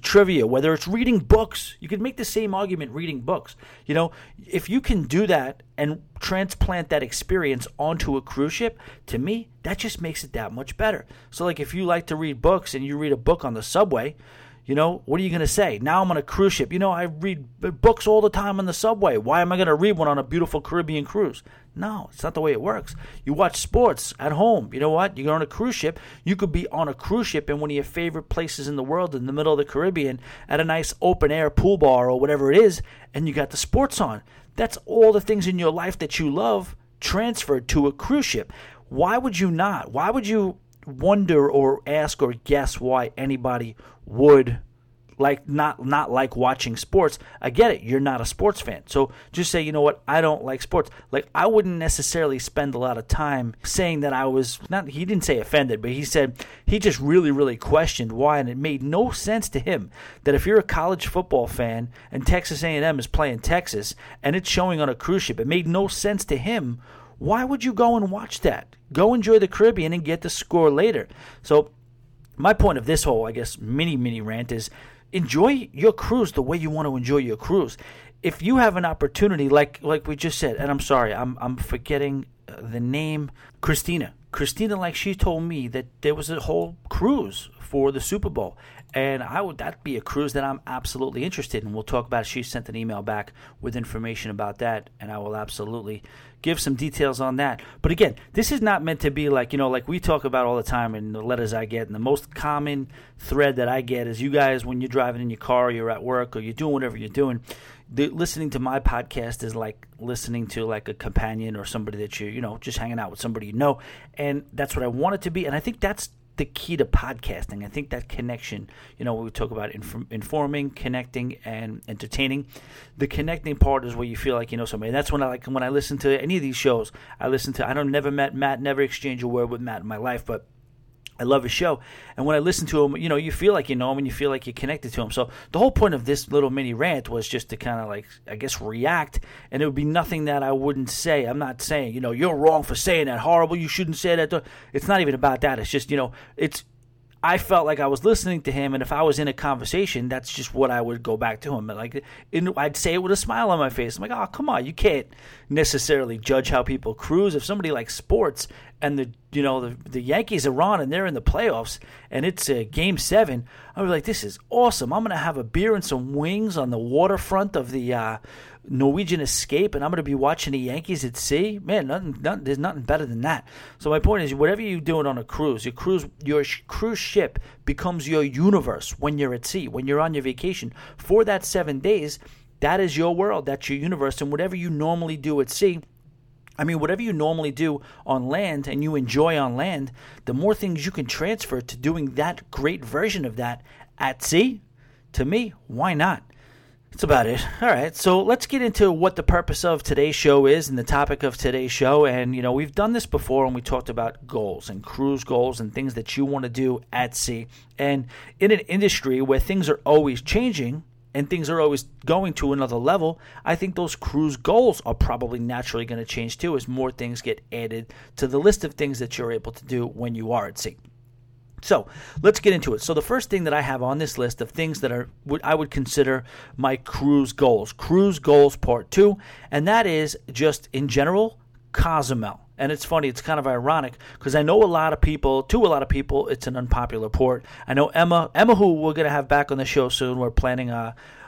trivia, whether it's reading books. You could make the same argument reading books. You know, if you can do that and transplant that experience onto a cruise ship, to me, that just makes it that much better. So, like, if you like to read books and you read a book on the subway, you know, what are you going to say? Now I'm on a cruise ship. You know, I read books all the time on the subway. Why am I going to read one on a beautiful Caribbean cruise? No, it's not the way it works. You watch sports at home. You know what? You're on a cruise ship. You could be on a cruise ship in one of your favorite places in the world in the middle of the Caribbean at a nice open-air pool bar or whatever it is, and you got the sports on. That's all the things in your life that you love transferred to a cruise ship. Why would you not? Why would you wonder or ask or guess why anybody would like not like watching sports? I get it. You're not a sports fan. So just say, you know what, I don't like sports. Like, I wouldn't necessarily spend a lot of time saying that I was not, he didn't say offended, but he said he just really, really questioned why, and it made no sense to him that if you're a college football fan and Texas A&M is playing Texas and it's showing on a cruise ship, it made no sense to him. Why would you go and watch that? Go enjoy the Caribbean and get the score later. So my point of this whole, I guess, mini rant is enjoy your cruise the way you want to enjoy your cruise. If you have an opportunity, like we just said, and I'm sorry, I'm forgetting the name, Christina, like, she told me that there was a whole cruise for the Super Bowl, and that'd be a cruise that I'm absolutely interested in. We'll talk about it. She sent an email back with information about that, and I will absolutely give some details on that. But again, this is not meant to be like, you know, like we talk about all the time in the letters I get, and the most common thread that I get is you guys, when you're driving in your car, or you're at work, or you're doing whatever you're doing, listening to my podcast is like listening to like a companion or somebody that you know, just hanging out with somebody you know. And that's what I want it to be. And I think that's the key to podcasting. I think that connection, you know, we talk about informing, connecting, and entertaining. The connecting part is where you feel like you know somebody. And that's when I like when I listen to any of these shows. I don't never met Matt, never exchange a word with Matt in my life, but I love his show. And when I listen to him, you know, you feel like you know him and you feel like you're connected to him. So the whole point of this little mini rant was just to kind of like, I guess, react. And it would be nothing that I wouldn't say. I'm not saying, you know, you're wrong for saying that, horrible, you shouldn't say that. It's not even about that. It's just, you know, I felt like I was listening to him, and if I was in a conversation, that's just what I would go back to him. And like, I'd say it with a smile on my face. I'm like, oh, come on, you can't necessarily judge how people cruise. If somebody likes sports and the Yankees are on and they're in the playoffs and it's Game 7, I'm like, this is awesome. I'm gonna have a beer and some wings on the waterfront of the Norwegian Escape, and I'm going to be watching the Yankees at sea. Man, there's nothing better than that. So my point is, whatever you're doing on a cruise, your cruise ship becomes your universe when you're at sea, when you're on your vacation. For that 7 days, that is your world, that's your universe, and whatever you normally do at sea, I mean, whatever you normally do on land and you enjoy on land, the more things you can transfer to doing that great version of that at sea, to me, why not? That's about it. All right, so let's get into what the purpose of today's show is and the topic of today's show. And, you know, we've done this before and we talked about goals and cruise goals and things that you want to do at sea. And in an industry where things are always changing and things are always going to another level, I think those cruise goals are probably naturally going to change too as more things get added to the list of things that you're able to do when you are at sea. So let's get into it. So the first thing that I have on this list of things that are what I would consider my cruise goals part two, and that is just in general, Cozumel. And it's funny, it's kind of ironic because I know a lot of people, it's an unpopular port. I know Emma, who we're going to have back on the show soon. We're planning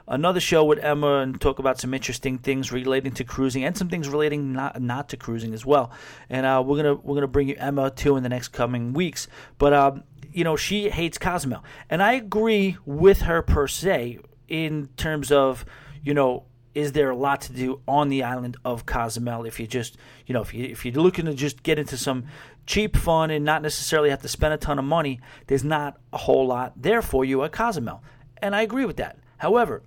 another show with Emma and talk about some interesting things relating to cruising and some things relating not to cruising as well. And we're gonna bring you Emma too in the next coming weeks. But you know, she hates Cozumel, and I agree with her per se in terms of, you know, is there a lot to do on the island of Cozumel if you just, you know, if you're looking to just get into some cheap fun and not necessarily have to spend a ton of money, there's not a whole lot there for you at Cozumel, and I agree with that. However,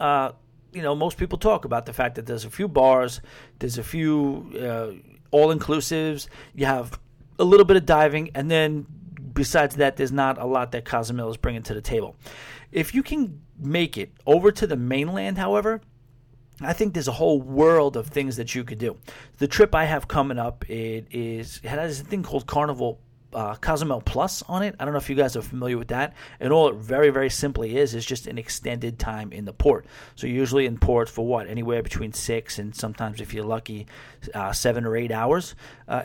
you know, most people talk about the fact that there's a few bars, there's a few all-inclusives, you have a little bit of diving, and then besides that, there's not a lot that Cozumel is bringing to the table. If you can make it over to the mainland, however, I think there's a whole world of things that you could do. The trip I have coming up, it has a thing called Carnival Cozumel Plus on it. I don't know if you guys are familiar with that. And all it very, very simply is just an extended time in the port. So usually in ports for anywhere between 6 and sometimes, if you're lucky, 7 or 8 hours.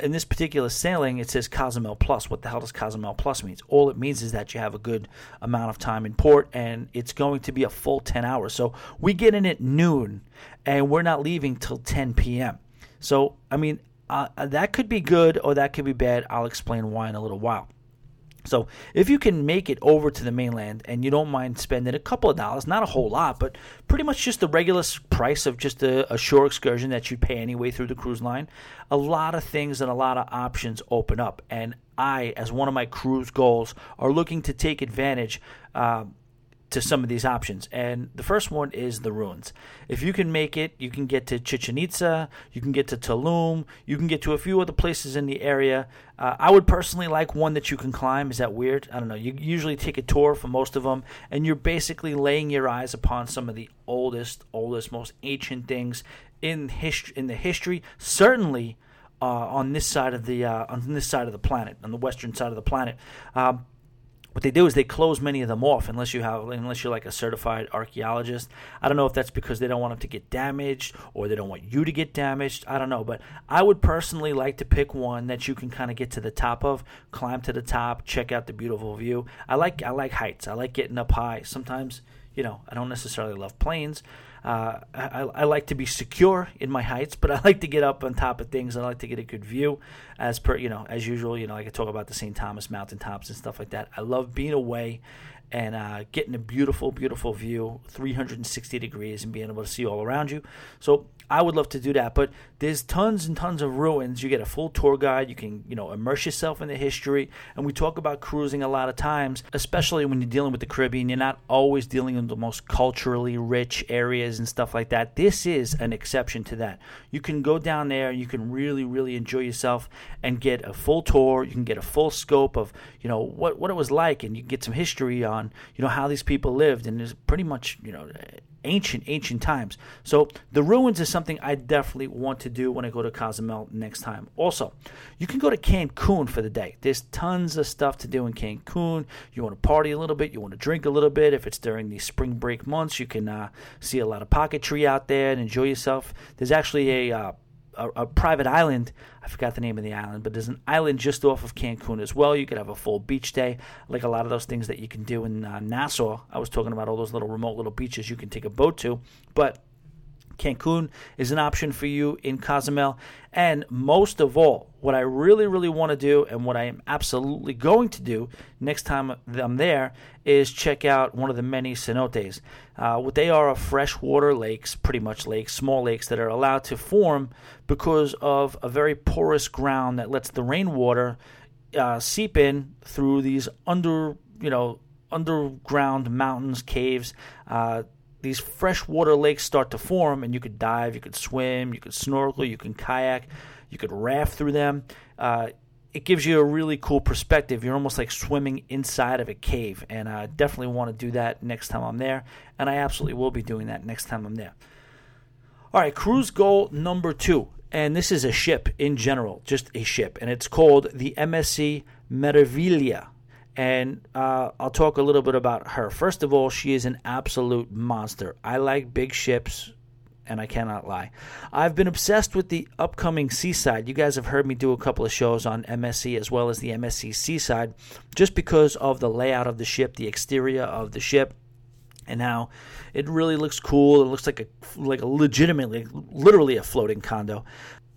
In this particular sailing, it says Cozumel Plus. What the hell does Cozumel Plus mean? All it means is that you have a good amount of time in port, and it's going to be a full 10 hours. So we get in at noon, and we're not leaving till 10 p.m. So, I mean, that could be good or that could be bad. I'll explain why in a little while. So if you can make it over to the mainland and you don't mind spending a couple of dollars, not a whole lot, but pretty much just the regular price of just a shore excursion that you'd pay anyway through the cruise line, a lot of things and a lot of options open up. And I, as one of my cruise goals, are looking to take advantage to some of these options. And the first one is the ruins. If you can make it, you can get to Chichen Itza, you can get to Tulum, you can get to a few other places in the area. I would personally like one that you can climb. Is that weird? I don't know. You usually take a tour for most of them, and you're basically laying your eyes upon some of the oldest, most ancient things in the history, certainly on this side of the planet, on the western side of the planet. What they do is they close many of them off unless you're like a certified archaeologist. I don't know if that's because they don't want them to get damaged or they don't want you to get damaged. I don't know, but I would personally like to pick one that you can kind of get to the top of, climb to the top, check out the beautiful view. I like heights. I like getting up high. Sometimes, you know, I don't necessarily love planes. I like to be secure in my heights, but I like to get up on top of things. I like to get a good view, as usual, I could talk about the St. Thomas mountaintops and stuff like that. I love being away and getting a beautiful, beautiful view, 360 degrees, and being able to see all around you. So I would love to do that, but there's tons and tons of ruins. You get a full tour guide. You can, you know, immerse yourself in the history, and we talk about cruising a lot of times, especially when you're dealing with the Caribbean. You're not always dealing in the most culturally rich areas and stuff like that. This is an exception to that. You can go down there, and you can really, really enjoy yourself and get a full tour. You can get a full scope of, you know, what it was like, and you can get some history on, you know, how these people lived, and it's pretty much, you know, ancient times. So the ruins is something I definitely want to do when I go to Cozumel next time. Also, you can go to Cancun for the day. There's tons of stuff to do in Cancun. You want to party a little bit, you want to drink a little bit. If it's during the spring break months, you can see a lot of pocketry out there and enjoy yourself. There's actually a private island. I forgot the name of the island, but there's an island just off of Cancun as well. You could have a full beach day, like a lot of those things that you can do in Nassau. I was talking about all those little remote little beaches you can take a boat to, but Cancun is an option for you in Cozumel. And most of all, what I really, really want to do, and what I am absolutely going to do next time I'm there, is check out one of the many cenotes. What they are freshwater lakes, pretty much lakes, small lakes that are allowed to form because of a very porous ground that lets the rainwater seep in through these underground mountains, caves, these freshwater lakes start to form, and you could dive, you could swim, you could snorkel, you can kayak, you could raft through them. It gives you a really cool perspective. You're almost like swimming inside of a cave, and I definitely want to do that next time I'm there, and I absolutely will be doing that next time I'm there. All right, cruise goal number 2, and this is a ship in general, just a ship, and it's called the MSC Meraviglia. And I'll talk a little bit about her. First of all, she is an absolute monster. I like big ships, and I cannot lie. I've been obsessed with the upcoming Seaside. You guys have heard me do a couple of shows on MSC as well as the MSC Seaside just because of the layout of the ship, the exterior of the ship, and how it really looks cool. It looks like a legitimately, literally a floating condo.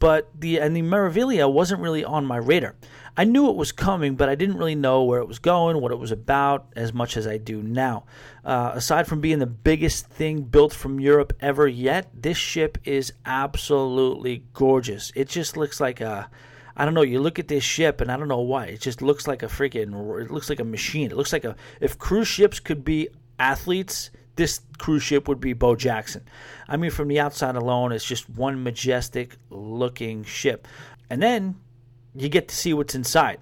But the Meraviglia wasn't really on my radar. I knew it was coming, but I didn't really know where it was going, what it was about, as much as I do now. Aside from being the biggest thing built from Europe ever yet, this ship is absolutely gorgeous. It just looks like you look at this ship, and I don't know why. It just looks like it looks like a machine. It looks like if cruise ships could be athletes, this cruise ship would be Bo Jackson. I mean, from the outside alone, it's just one majestic-looking ship. And then you get to see what's inside.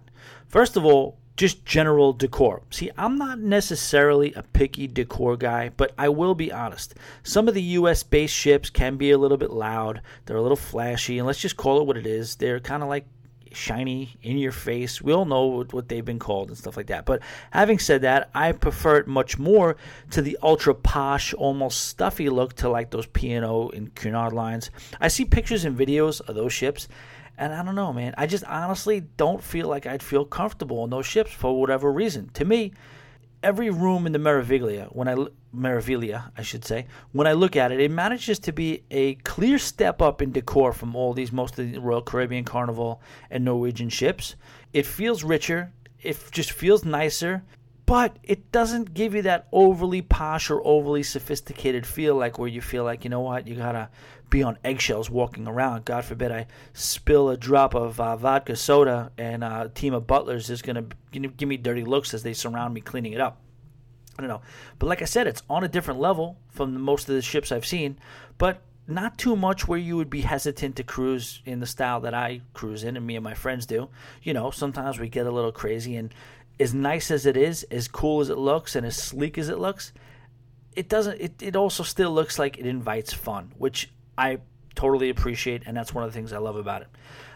First of all, just general decor. See, I'm not necessarily a picky decor guy, but I will be honest. Some of the U.S.-based ships can be a little bit loud. They're a little flashy, and let's just call it what it is. They're kind of like shiny, in your face. We all know what they've been called and stuff like that. But having said that, I prefer it much more to the ultra posh, almost stuffy look to like those P&O and Cunard lines. I see pictures and videos of those ships, and I don't know, man. I just honestly don't feel like I'd feel comfortable on those ships for whatever reason. To me, every room in the Meraviglia, when I look at it, it manages to be a clear step up in decor from most of the Royal Caribbean, Carnival, and Norwegian ships. It feels richer. It just feels nicer. But it doesn't give you that overly posh or overly sophisticated feel like where you feel like, you know what, you got to be on eggshells walking around. God forbid I spill a drop of vodka soda and a team of butlers is going to give me dirty looks as they surround me cleaning it up. I don't know. But like I said, it's on a different level from most of the ships I've seen, but not too much where you would be hesitant to cruise in the style that I cruise in and me and my friends do. You know, sometimes we get a little crazy, and as nice as it is, as cool as it looks, and as sleek as it looks, it also still looks like it invites fun, which I totally appreciate, and that's one of the things I love about it.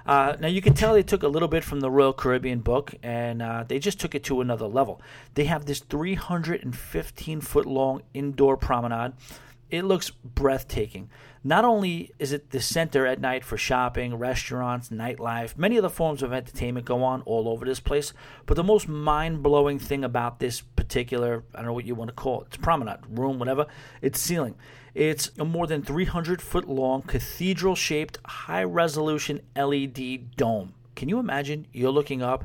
Now, you can tell they took a little bit from the Royal Caribbean book, and they just took it to another level. They have this 315-foot-long indoor promenade. It looks breathtaking. Not only is it the center at night for shopping, restaurants, nightlife, many other forms of entertainment go on all over this place, but the most mind-blowing thing about this particular, I don't know what you want to call it, it's promenade, room, whatever, it's ceiling. It's a more than 300-foot-long, cathedral-shaped, high-resolution LED dome. Can you imagine? You're looking up.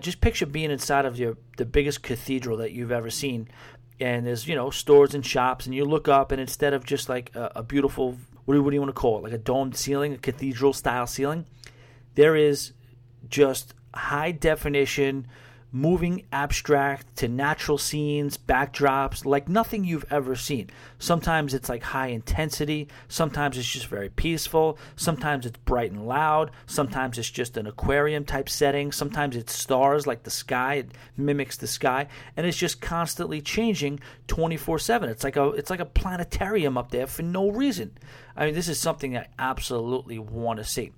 Just picture being inside of the biggest cathedral that you've ever seen. And there's, stores and shops, and you look up, and instead of just like a beautiful, what do you want to call it, like a domed ceiling, a cathedral-style ceiling, there is just high-definition, moving abstract to natural scenes, backdrops, like nothing you've ever seen. Sometimes it's like high intensity. Sometimes it's just very peaceful. Sometimes it's bright and loud. Sometimes it's just an aquarium type setting. Sometimes it's stars like the sky. It mimics the sky. And it's just constantly changing 24/7. It's like a planetarium up there for no reason. I mean, this is something I absolutely want to see.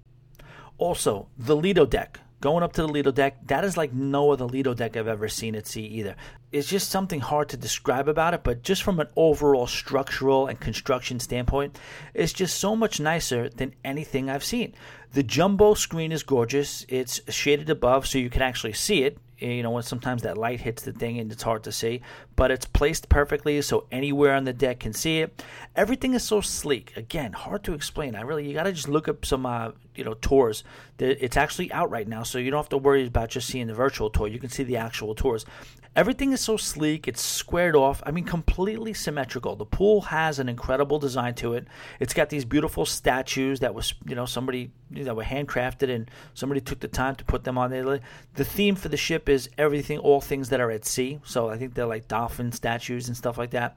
Also, the Lido deck. Going up to the Lido deck, that is like no other Lido deck I've ever seen at sea either. It's just something hard to describe about it, but just from an overall structural and construction standpoint, it's just so much nicer than anything I've seen. The jumbo screen is gorgeous. It's shaded above so you can actually see it. When sometimes that light hits the thing and it's hard to see, but it's placed perfectly so anywhere on the deck can see it. Everything is so sleek. Again, hard to explain. You got to just look up some tours. It's actually out right now, so you don't have to worry about just seeing the virtual tour. You can see the actual tours. Everything is so sleek. It's squared off. I mean, completely symmetrical. The pool has an incredible design to it. It's got these beautiful statues that was, somebody that were handcrafted, and somebody took the time to put them on there. The theme for the ship is everything, all things that are at sea. So I think they're like dolphin statues and stuff like that.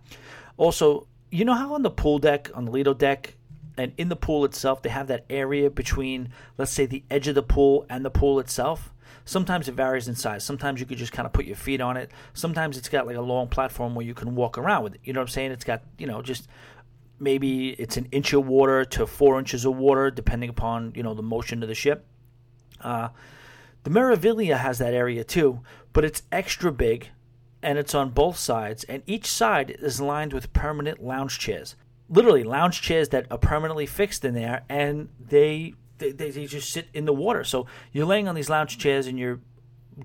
Also, you know how on the pool deck, on the Lido deck, and in the pool itself, they have that area between, let's say, the edge of the pool and the pool itself? Sometimes it varies in size. Sometimes you could just kind of put your feet on it. Sometimes it's got like a long platform where you can walk around with it. You know what I'm saying? It's got, you know, just maybe it's an inch of water to 4 inches of water, depending upon, you know, the motion of the ship. The Meraviglia has that area too, but it's extra big, and it's on both sides, and each side is lined with permanent lounge chairs. Literally lounge chairs that are permanently fixed in there, and they just sit in the water. So you're laying on these lounge chairs and you're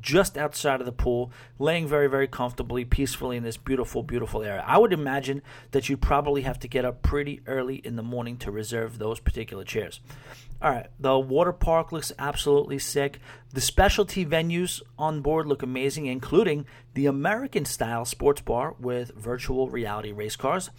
just outside of the pool, laying very, very comfortably, peacefully in this beautiful, beautiful area. I would imagine that you'd probably have to get up pretty early in the morning to reserve those particular chairs. All right, the water park looks absolutely sick. The specialty venues on board look amazing, including the American-style sports bar with virtual reality race cars.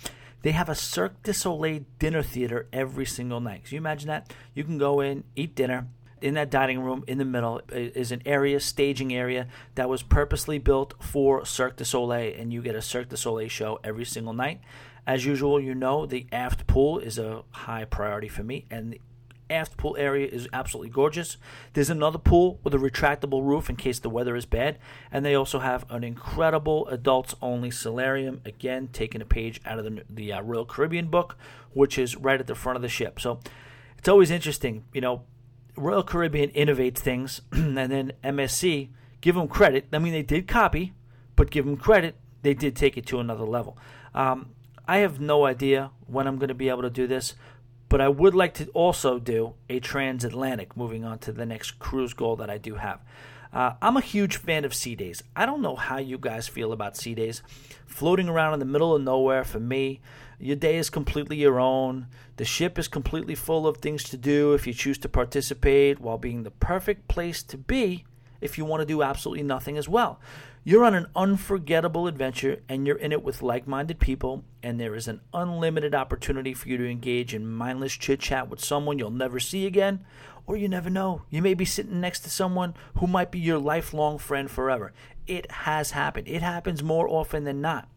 They have a Cirque du Soleil dinner theater every single night. Can you imagine that? You can go in, eat dinner. In that dining room in the middle is an area, staging area, that was purposely built for Cirque du Soleil, and you get a Cirque du Soleil show every single night. As usual, you know, the aft pool is a high priority for me, and the aft pool area is absolutely gorgeous. There's another pool with a retractable roof in case the weather is bad, and they also have an incredible adults-only solarium, again, taking a page out of the Royal Caribbean book, which is right at the front of the ship. So it's always interesting, you know, Royal Caribbean innovates things, and then MSC, give them credit. I mean, they did copy, but give them credit, they did take it to another level. I have no idea when I'm going to be able to do this, but I would like to also do a transatlantic, moving on to the next cruise goal that I do have. I'm a huge fan of sea days. I don't know how you guys feel about sea days. Floating around in the middle of nowhere, for me, your day is completely your own. The ship is completely full of things to do if you choose to participate, while being the perfect place to be if you want to do absolutely nothing as well. You're on an unforgettable adventure, and you're in it with like-minded people, and there is an unlimited opportunity for you to engage in mindless chit-chat with someone you'll never see again, or you never know. You may be sitting next to someone who might be your lifelong friend forever. It has happened. It happens more often than not.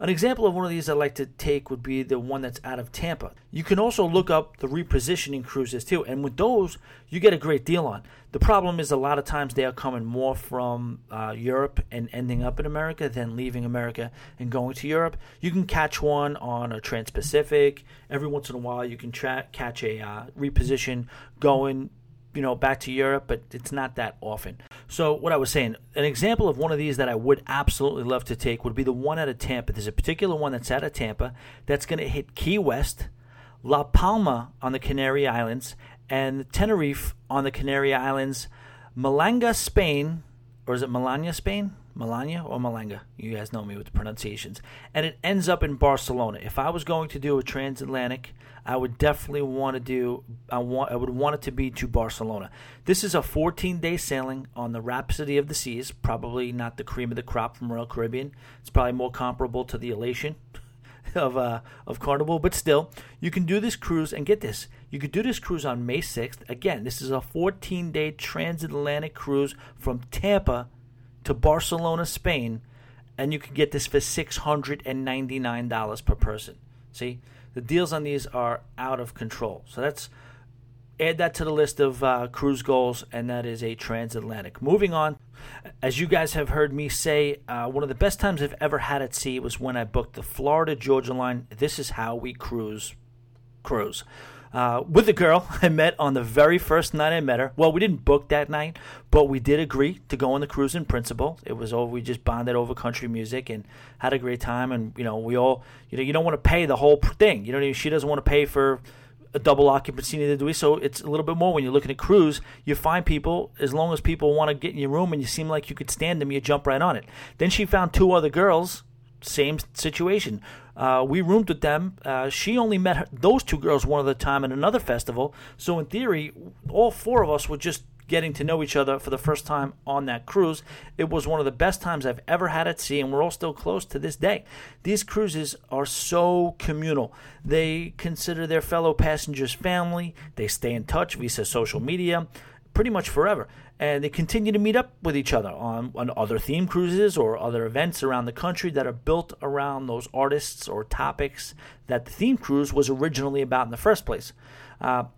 An example of one of these I'd like to take would be the one that's out of Tampa. You can also look up the repositioning cruises too, and with those, you get a great deal on. The problem is a lot of times they are coming more from Europe and ending up in America than leaving America and going to Europe. You can catch one on a Trans-Pacific. Every once in a while you can catch a reposition going, you know, back to Europe, but it's not that often. So what I was saying, an example of one of these that I would absolutely love to take would be the one out of Tampa. There's a particular one that's out of Tampa that's going to hit Key West, La Palma on the Canary Islands, and Tenerife on the Canary Islands, Malanga, Spain, or is it Melania, Spain? Melania or Malanga? You guys know me with the pronunciations. And it ends up in Barcelona. If I was going to do a transatlantic, I would definitely want to do, I would want it to be to Barcelona. This is a 14-day sailing on the Rhapsody of the Seas, probably not the cream of the crop from Royal Caribbean. It's probably more comparable to the Elation of Carnival, but still, you can do this cruise, and get this, you could do this cruise on May 6th. Again, this is a 14-day transatlantic cruise from Tampa to Barcelona, Spain, and you can get this for $699 per person. See, the deals on these are out of control. So that's, add that to the list of cruise goals, and that is a transatlantic. Moving on, as you guys have heard me say, one of the best times I've ever had at sea was when I booked the Florida Georgia Line. This is how we cruise. With a girl I met on the very first night I met her. Well, we didn't book that night, but we did agree to go on the cruise in principle. It was over. We just bonded over country music and had a great time. And, you know, we all, you know, you don't want to pay the whole thing. You know what I mean? She doesn't want to pay for a double occupancy, neither do we. So it's a little bit more when you're looking at cruise. You find people, as long as people want to get in your room and you seem like you could stand them, you jump right on it. Then she found two other girls, same situation. We roomed with them. She only met those two girls one other time at another festival. So in theory, all four of us were just getting to know each other for the first time on that cruise. It was one of the best times I've ever had at sea, and we're all still close to this day. These cruises are so communal. They consider their fellow passengers family. They stay in touch via social media. pretty much forever. And they continue to meet up with each other on other theme cruises or other events around the country that are built around those artists or topics that the theme cruise was originally about in the first place.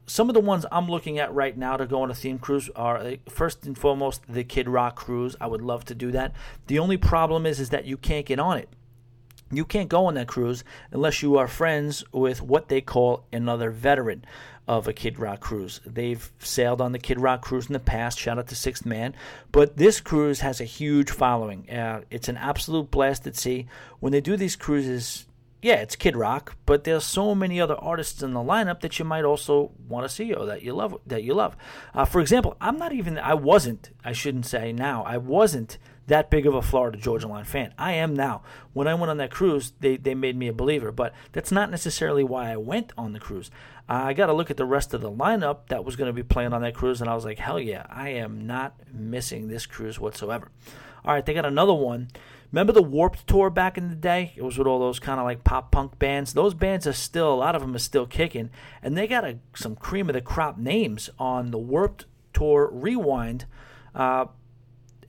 Some of the ones I'm looking at right now to go on a theme cruise are, first and foremost, the Kid Rock cruise. I would love to do that. The only problem is that you can't get on it. You can't go on that cruise unless you are friends with what they call another veteran of a Kid Rock cruise. They've sailed on the Kid Rock cruise in the past. Shout out to Sixth Man. But this cruise has a huge following. It's an absolute blast at sea. When they do these cruises, yeah, it's Kid Rock, but there's so many other artists in the lineup that you might also want to see or that you love. For example, I wasn't that big of a Florida Georgia Line fan. I am now. When I went on that cruise, they made me a believer, but that's not necessarily why I went on the cruise. I got to look at the rest of the lineup that was going to be playing on that cruise, and I was like, hell yeah, I am not missing this cruise whatsoever. All right, they got another one. Remember the Warped Tour back in the day? It was with all those kind of like pop punk bands. Those bands are still, a lot of them are still kicking, and they got some cream of the crop names on the Warped Tour Rewind.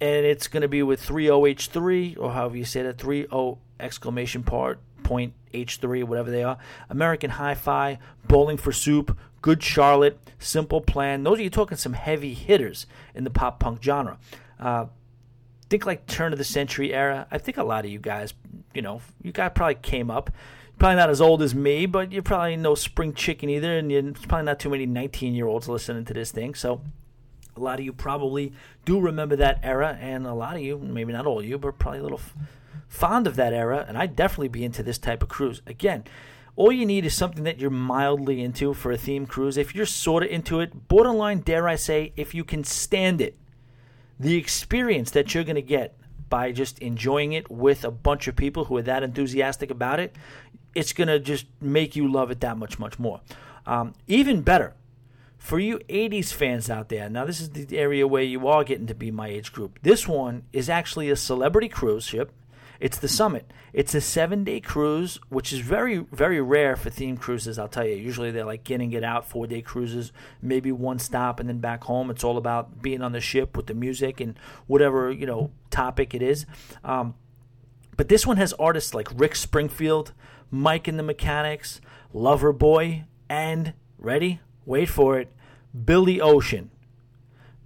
And it's going to be with 30H3, or however you say that, 30.H3, whatever they are. American Hi-Fi, Bowling for Soup, Good Charlotte, Simple Plan. Those are, you're talking some heavy hitters in the pop punk genre. Think like turn of the century era. I think a lot of you guys, you guys probably came up. Probably not as old as me, but you're probably no spring chicken either, and there's probably not too many 19-year-olds listening to this thing, so... A lot of you probably do remember that era, and a lot of you, maybe not all of you, but probably a little fond of that era, and I'd definitely be into this type of cruise. Again, all you need is something that you're mildly into for a theme cruise. If you're sort of into it, borderline, dare I say, if you can stand it, the experience that you're going to get by just enjoying it with a bunch of people who are that enthusiastic about it, it's going to just make you love it that much more. Even better, for you 80s fans out there, now this is the area where you are getting to be my age group. This one is actually a celebrity cruise ship. It's the Summit. It's a 7-day cruise, which is very, very rare for theme cruises, I'll tell you. Usually they're like getting it out, 4-day cruises, maybe one stop and then back home. It's all about being on the ship with the music and whatever, topic it is. But this one has artists like Rick Springfield, Mike and the Mechanics, Loverboy, and, ready? Wait for it, Billy Ocean.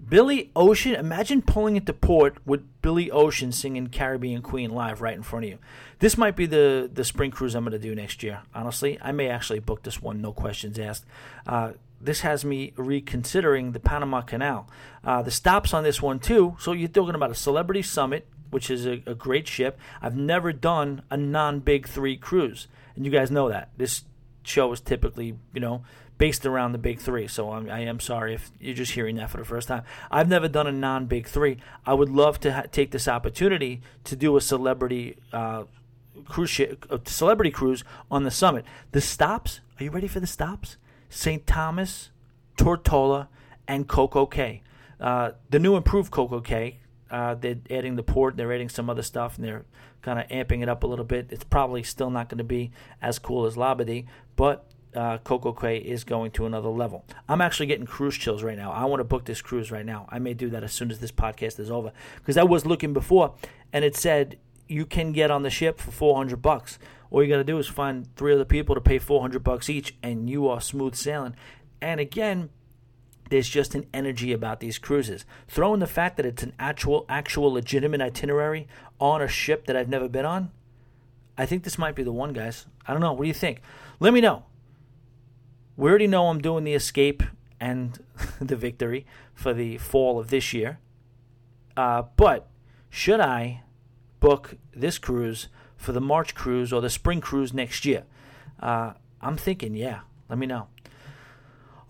Billy Ocean, imagine pulling into port with Billy Ocean singing Caribbean Queen live right in front of you. This might be the spring cruise I'm going to do next year, honestly. I may actually book this one, no questions asked. This has me reconsidering the Panama Canal. The stops on this one, too. So you're talking about a Celebrity Summit, which is a great ship. I've never done a non-Big Three cruise, and you guys know that. This show is typically, based around the Big Three, so I am sorry if you're just hearing that for the first time. I've never done a non-Big Three. I would love to take this opportunity to do a celebrity cruise on the Summit. The stops, are you ready for the stops? St. Thomas, Tortola, and Coco Cay. The new improved Coco Cay, they're adding the port, they're adding some other stuff, and they're kind of amping it up a little bit. It's probably still not going to be as cool as Labadee, but... Coco Cay is going to another level. I'm actually getting cruise chills right now. I want to book this cruise right now. I may do that as soon as this podcast is over, because I was looking before, and it said you can get on the ship for $400. All you got to do is find three other people to pay $400 each, and you are smooth sailing. And again, there's just an energy about these cruises. Throw in the fact that it's an actual legitimate itinerary on a ship that I've never been on. I think this might be the one, guys. I don't know. What do you think? Let me know. We already know I'm doing the Escape and the Victory for the fall of this year. But should I book this cruise for the March cruise or the spring cruise next year? I'm thinking, yeah. Let me know.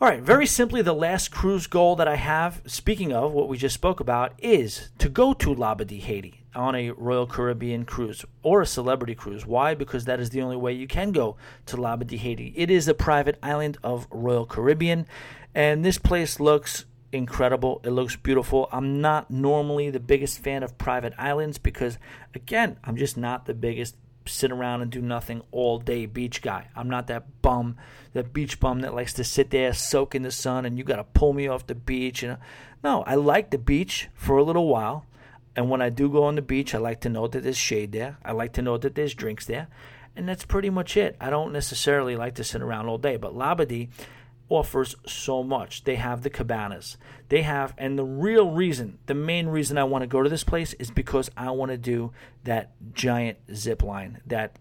All right, very simply, the last cruise goal that I have, speaking of what we just spoke about, is to go to Labadee, Haiti on a Royal Caribbean cruise or a celebrity cruise. Why? Because that is the only way you can go to Labadee, Haiti. It is a private island of Royal Caribbean, and this place looks incredible. It looks beautiful. I'm not normally the biggest fan of private islands because, again, I'm just not the biggest sit around and do nothing all day beach guy. I'm not that bum, that beach bum that likes to sit there, soak in the sun, and you got to pull me off the beach. You know? No, I like the beach for a little while. And when I do go on the beach, I like to know that there's shade there. I like to know that there's drinks there. And that's pretty much it. I don't necessarily like to sit around all day. But Labadee offers so much. They have the cabanas. They have, and the real reason, the main reason I want to go to this place is because I want to do that giant zip line, that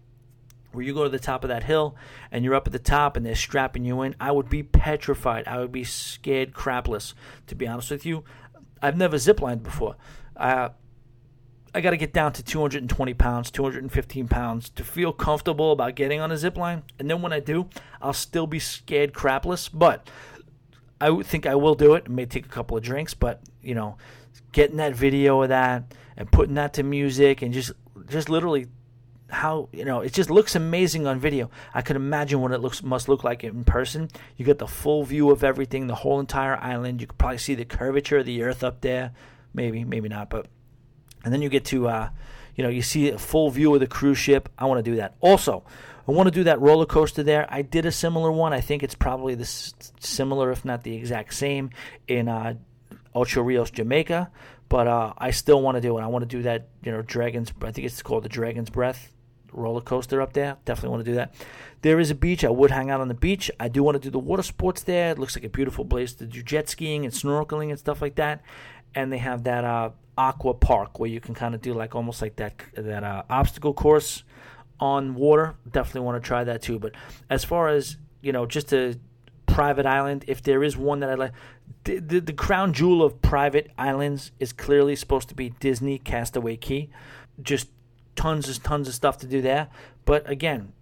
where you go to the top of that hill and you're up at the top and they're strapping you in. I would be petrified. I would be scared crapless, to be honest with you. I've never ziplined before. I got to get down to 220 pounds, 215 pounds to feel comfortable about getting on a zip line. And then when I do, I'll still be scared crapless. But I think I will do it. It may take a couple of drinks. But, you know, getting that video of that and putting that to music and just literally how, you know, it just looks amazing on video. I could imagine what it must look like in person. You get the full view of everything, the whole entire island. You could probably see the curvature of the earth up there. Maybe, maybe not, but. And then you get to, you know, you see a full view of the cruise ship. I want to do that. Also, I want to do that roller coaster there. I did a similar one. I think it's probably this similar, if not the exact same, in Ocho Rios, Jamaica. But I still want to do it. I want to do that, you know, I think it's called the Dragon's Breath roller coaster up there. Definitely want to do that. There is a beach. I would hang out on the beach. I do want to do the water sports there. It looks like a beautiful place to do jet skiing and snorkeling and stuff like that. And they have that aqua park where you can kind of do like almost like that obstacle course on water. Definitely want to try that too. But as far as, you know, just a private island, if there is one that I like, the crown jewel of private islands is clearly supposed to be Disney Castaway Key. Just tons of stuff to do there. But again,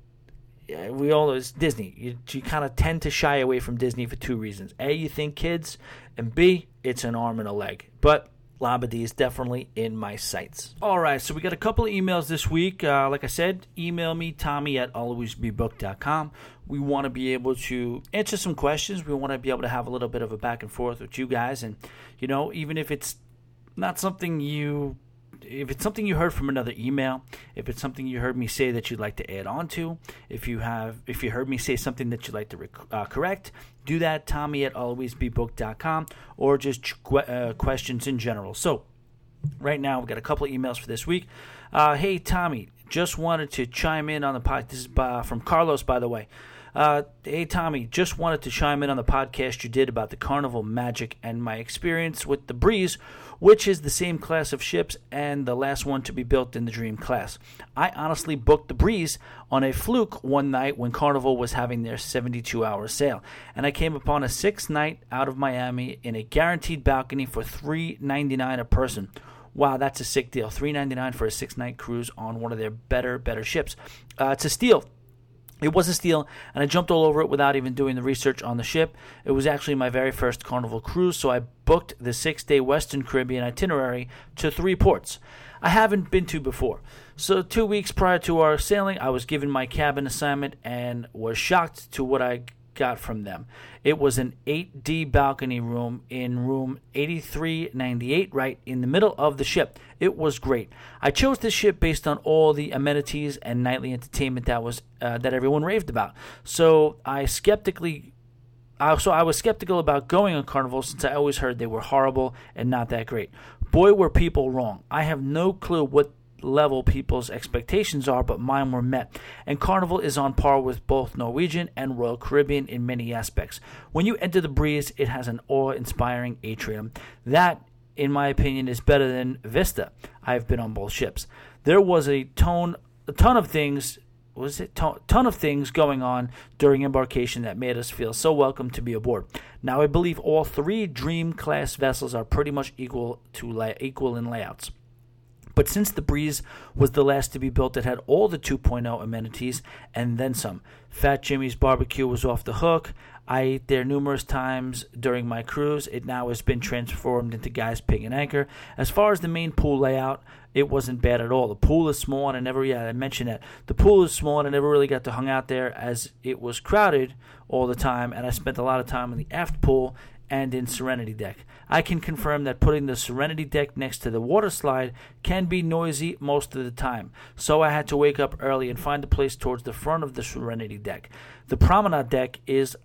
we all know it's Disney. You kind of tend to shy away from Disney for two reasons. A, you think kids, and B, it's an arm and a leg. But Labadee is definitely in my sights. All right, so we got a couple of emails this week. Like I said, email me, Tommy, at alwaysbebooked.com. We want to be able to answer some questions. We want to be able to have a little bit of a back and forth with you guys. And, you know, even if it's not something you... If it's something you heard from another email, if it's something you heard me say that you'd like to add on to, if you heard me say something that you'd like to correct, do that, Tommy at alwaysbebooked.com, or just questions in general. So right now we've got a couple of emails for this week. Hey, Tommy, just wanted to chime in on the podcast. This is from Carlos, by the way. Hey, Tommy, just wanted to chime in on the podcast you did about the Carnival Magic and my experience with the Breeze, which is the same class of ships and the last one to be built in the Dream class. I honestly booked the Breeze on a fluke one night when Carnival was having their 72-hour sale, and I came upon a 6-night out of Miami in a guaranteed balcony for $3.99 a person. Wow, that's a sick deal, $3.99 for a 6-night cruise on one of their better ships. It's a steal. It was a steal, and I jumped all over it without even doing the research on the ship. It was actually my very first Carnival cruise, so I booked the 6-day Western Caribbean itinerary to 3 ports I haven't been to before. So 2 weeks prior to our sailing, I was given my cabin assignment and was shocked to what I got from them. It was an 8D balcony room in room 8398, right in the middle of the ship. It was great. I chose this ship based on all the amenities and nightly entertainment that was that everyone raved about. So I was skeptical about going on Carnival since I always heard they were horrible and not that great. Boy, were people wrong. I have no clue what level people's expectations are, but mine were met, and Carnival is on par with both Norwegian and Royal Caribbean in many aspects. When you enter the Breeze, it has an awe-inspiring atrium that, in my opinion, is better than Vista. I've been on both ships. There was a ton of things going on during embarkation that made us feel so welcome to be aboard. Now, I believe all 3 Dream class vessels are pretty much equal in layouts. But since the Breeze was the last to be built, it had all the 2.0 amenities and then some. Fat Jimmy's barbecue was off the hook. I ate there numerous times during my cruise. It now has been transformed into Guy's Pig and Anchor. As far as the main pool layout, it wasn't bad at all. The pool is small, and The pool is small, and I never really got to hang out there as it was crowded all the time, and I spent a lot of time in the aft pool and in Serenity Deck. I can confirm that putting the Serenity Deck next to the water slide can be noisy most of the time, so I had to wake up early and find a place towards the front of the Serenity Deck. The Promenade Deck is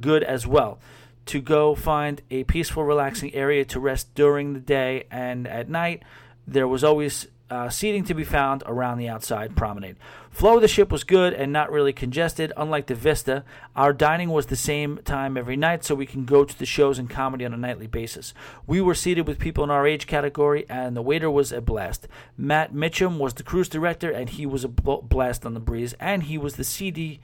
good as well, to go find a peaceful, relaxing area to rest during the day and at night. There was always seating to be found around the outside promenade. Flow of the ship was good and not really congested, unlike the Vista. Our dining was the same time every night, so we can go to the shows and comedy on a nightly basis. We were seated with people in our age category, and the waiter was a blast. Matt Mitchum was the cruise director, and he was a blast on the breeze, and he was the CD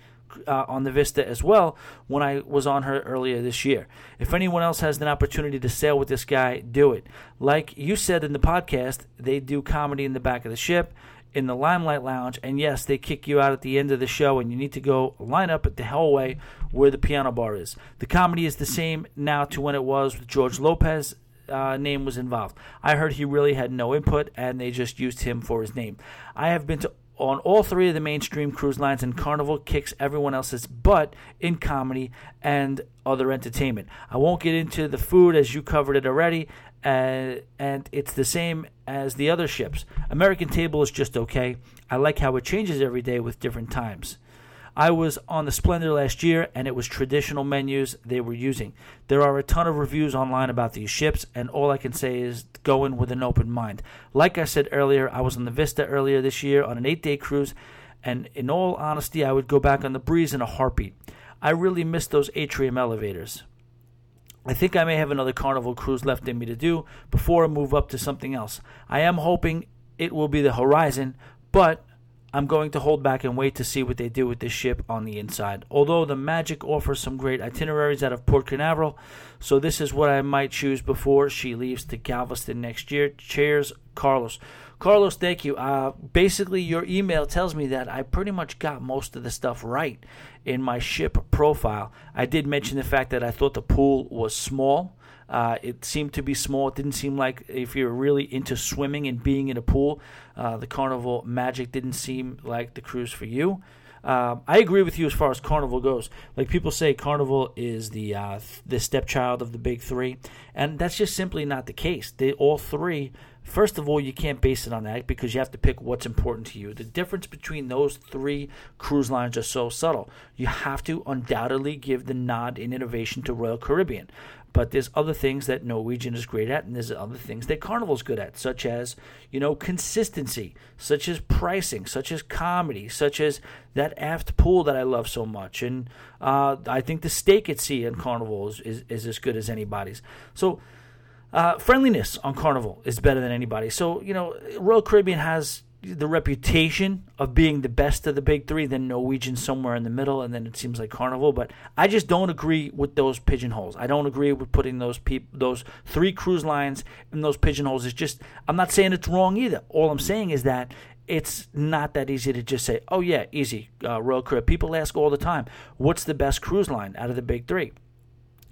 on the Vista as well when I was on her earlier this year. If anyone else has an opportunity to sail with this guy, do it. Like you said in the podcast, they do comedy in the back of the ship, in the Limelight Lounge, and yes, they kick you out at the end of the show, and you need to go line up at the hallway where the piano bar is. The comedy is the same now to when it was with George Lopez. Name was involved. I heard he really had no input, and they just used him for his name. I have been to on all three of the mainstream cruise lines, and Carnival kicks everyone else's butt in comedy and other entertainment. I won't get into the food, as you covered it already, and it's the same as the other ships. American Table is just okay. I like how it changes every day with different times. I was on the Splendor last year, and it was traditional menus they were using. There are a ton of reviews online about these ships, and all I can say is go in with an open mind. Like I said earlier, I was on the Vista earlier this year on an 8-day cruise, and in all honesty, I would go back on the Breeze in a heartbeat. I really miss those atrium elevators. I think I may have another Carnival cruise left in me to do before I move up to something else. I am hoping it will be the Horizon, but I'm going to hold back and wait to see what they do with this ship on the inside. Although the Magic offers some great itineraries out of Port Canaveral, so this is what I might choose before she leaves to Galveston next year. Cheers, Carlos. Carlos, thank you. Basically, your email tells me that I pretty much got most of the stuff right in my ship profile. I did mention the fact that I thought the pool was small. It seemed to be small. It didn't seem like if you're really into swimming and being in a pool, the Carnival Magic didn't seem like the cruise for you. I agree with you as far as Carnival goes. Like people say, Carnival is the stepchild of the big three, and that's just simply not the case. They all three. First of all, you can't base it on that because you have to pick what's important to you. The difference between those three cruise lines are so subtle. You have to undoubtedly give the nod in innovation to Royal Caribbean. But there's other things that Norwegian is great at, and there's other things that Carnival's good at, such as, consistency, such as pricing, such as comedy, such as that aft pool that I love so much. And I think the steak at sea in Carnival is as good as anybody's. So friendliness on Carnival is better than anybody. So, Royal Caribbean has the reputation of being the best of the big three, then Norwegian somewhere in the middle, and then it seems like Carnival. But I just don't agree with those pigeonholes. I don't agree with putting those three cruise lines in those pigeonholes. It's just, I'm not saying it's wrong either. All I'm saying is that it's not that easy to just say, oh yeah, easy, Royal Caribbean. People ask all the time, what's the best cruise line out of the big three?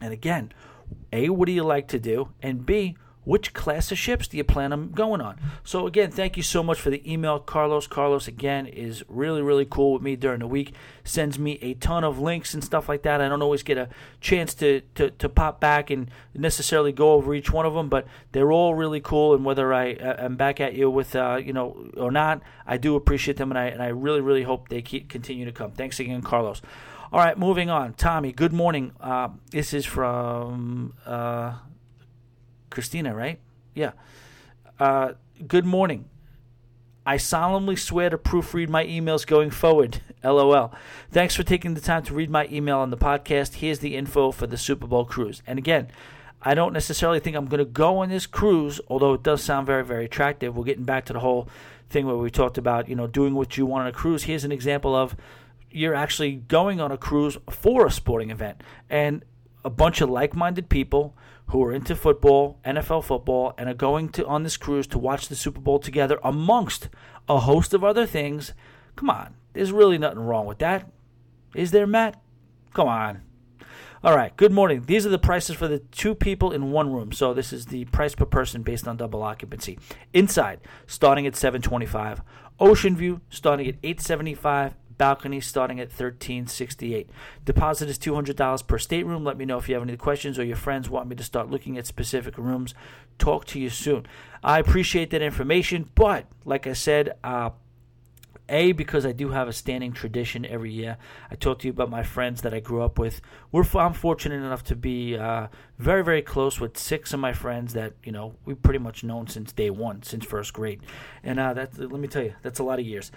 And again, A, what do you like to do? And B, which class of ships do you plan on going on? So, again, thank you so much for the email, Carlos. Carlos, again, is really, really cool with me during the week. Sends me a ton of links and stuff like that. I don't always get a chance to pop back and necessarily go over each one of them, but they're all really cool. And whether I am back at you with, or not, I do appreciate them, and I really, really hope they continue to come. Thanks again, Carlos. All right, moving on. Tommy, good morning. This is from Christina, right? Yeah. Good morning. I solemnly swear to proofread my emails going forward. LOL. Thanks for taking the time to read my email on the podcast. Here's the info for the Super Bowl cruise. And again, I don't necessarily think I'm going to go on this cruise, although it does sound very, very attractive. We're getting back to the whole thing where we talked about, doing what you want on a cruise. Here's an example of you're actually going on a cruise for a sporting event. And a bunch of like-minded people who are into football, NFL football, and are going on this cruise to watch the Super Bowl together amongst a host of other things. Come on. There's really nothing wrong with that. Is there, Matt? Come on. All right. Good morning. These are the prices for the two people in one room. So this is the price per person based on double occupancy. Inside, starting at $725. Ocean View, starting at $875. balcony starting at $13.68. Deposit is $200 per stateroom. Let me know if you have any questions or your friends want me to start looking at specific rooms. Talk to you soon. I appreciate that information, but like I said, because I do have a standing tradition every year. I talk to you about my friends that I grew up with. I'm fortunate enough to be very, very close with six of my friends that, you know, we've pretty much known since day one, since first grade. And let me tell you, that's a lot of years.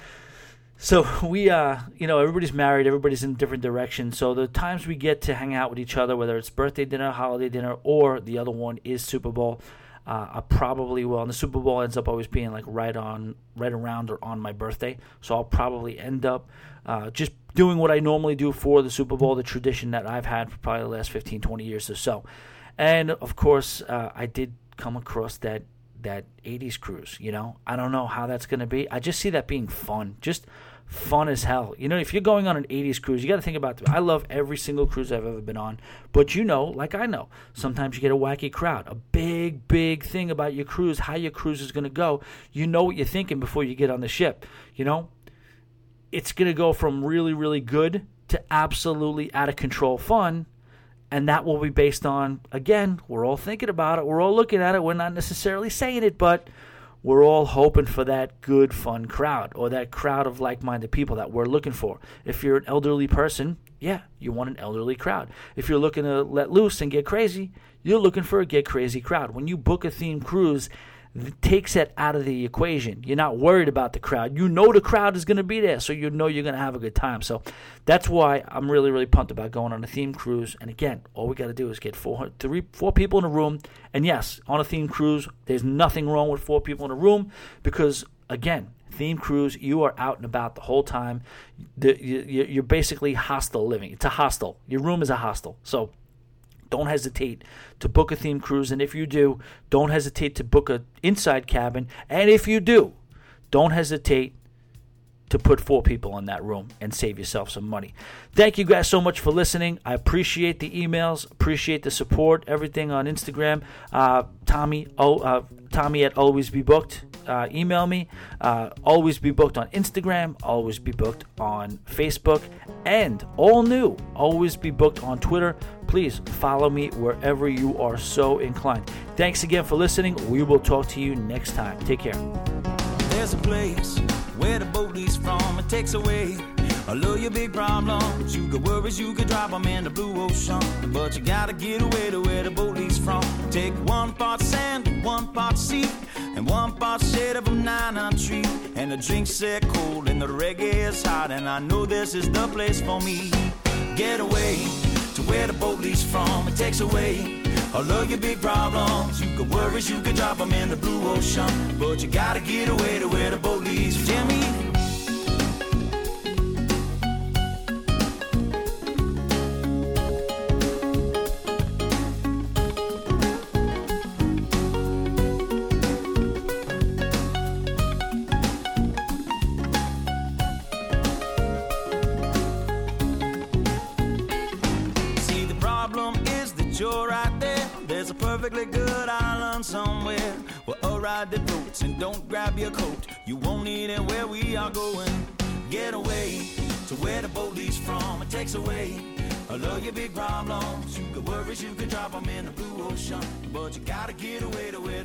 So we, you know, everybody's married, everybody's in different directions. So the times we get to hang out with each other, whether it's birthday dinner, holiday dinner, or the other one is Super Bowl, I probably will. And the Super Bowl ends up always being like right around or on my birthday. So I'll probably end up just doing what I normally do for the Super Bowl, the tradition that I've had for probably the last 15, 20 years or so. And, of course, I did come across that 80s cruise, you know. I don't know how that's going to be. I just see that being fun, just fun as hell. You know, if you're going on an 80s cruise, you got to think about I love every single cruise I've ever been on, but you know, like I know, sometimes you get a wacky crowd. A big, big thing about your cruise, how your cruise is going to go, you know what you're thinking before you get on the ship, you know. It's going to go from really, really good to absolutely out of control fun. And that will be based on, again, we're all thinking about it. We're all looking at it. We're not necessarily saying it, but we're all hoping for that good, fun crowd or that crowd of like-minded people that we're looking for. If you're an elderly person, yeah, you want an elderly crowd. If you're looking to let loose and get crazy, you're looking for a get crazy crowd. When you book a themed cruise, it takes that out of the equation. You're not worried about the crowd. You know the crowd is going to be there, so you know you're going to have a good time. So that's why I'm really, really pumped about going on a theme cruise. And again, all we got to do is get four people in a room. And yes, on a theme cruise, there's nothing wrong with four people in a room because, again, theme cruise, you are out and about the whole time. You're basically hostel living. It's a hostel. Your room is a hostel. So don't hesitate to book a theme cruise, and if you do, don't hesitate to book an inside cabin, and if you do, don't hesitate to put four people in that room and save yourself some money. Thank you guys so much for listening. I appreciate the emails, appreciate the support, everything on Instagram. Tommy at Always Be Booked. Email me. Always Be Booked on Instagram. Always Be Booked on Facebook. And all new, Always Be Booked on Twitter. Please follow me wherever you are so inclined. Thanks again for listening. We will talk to you next time. Take care. There's a place where the boat leaves from. It takes away all of your big problems. You could worries, you could drive them in the blue ocean. But you gotta get away to where the boat leaves from. Take one part sand, one part sea, and one part shade of a nana tree. And the drinks are cold and the reggae is hot, and I know this is the place for me. Get away to where the boat leaves from. It takes away all of your big problems. You could worries, you could drop them in the blue ocean. But you gotta get away to where the boat leaves from. Jimmy. The boats and don't grab your coat. You won't need it where we are going. Get away to where the boat leaves from. It takes away all of your big problems. You could worries, you could drop them in the blue ocean. But you gotta get away to where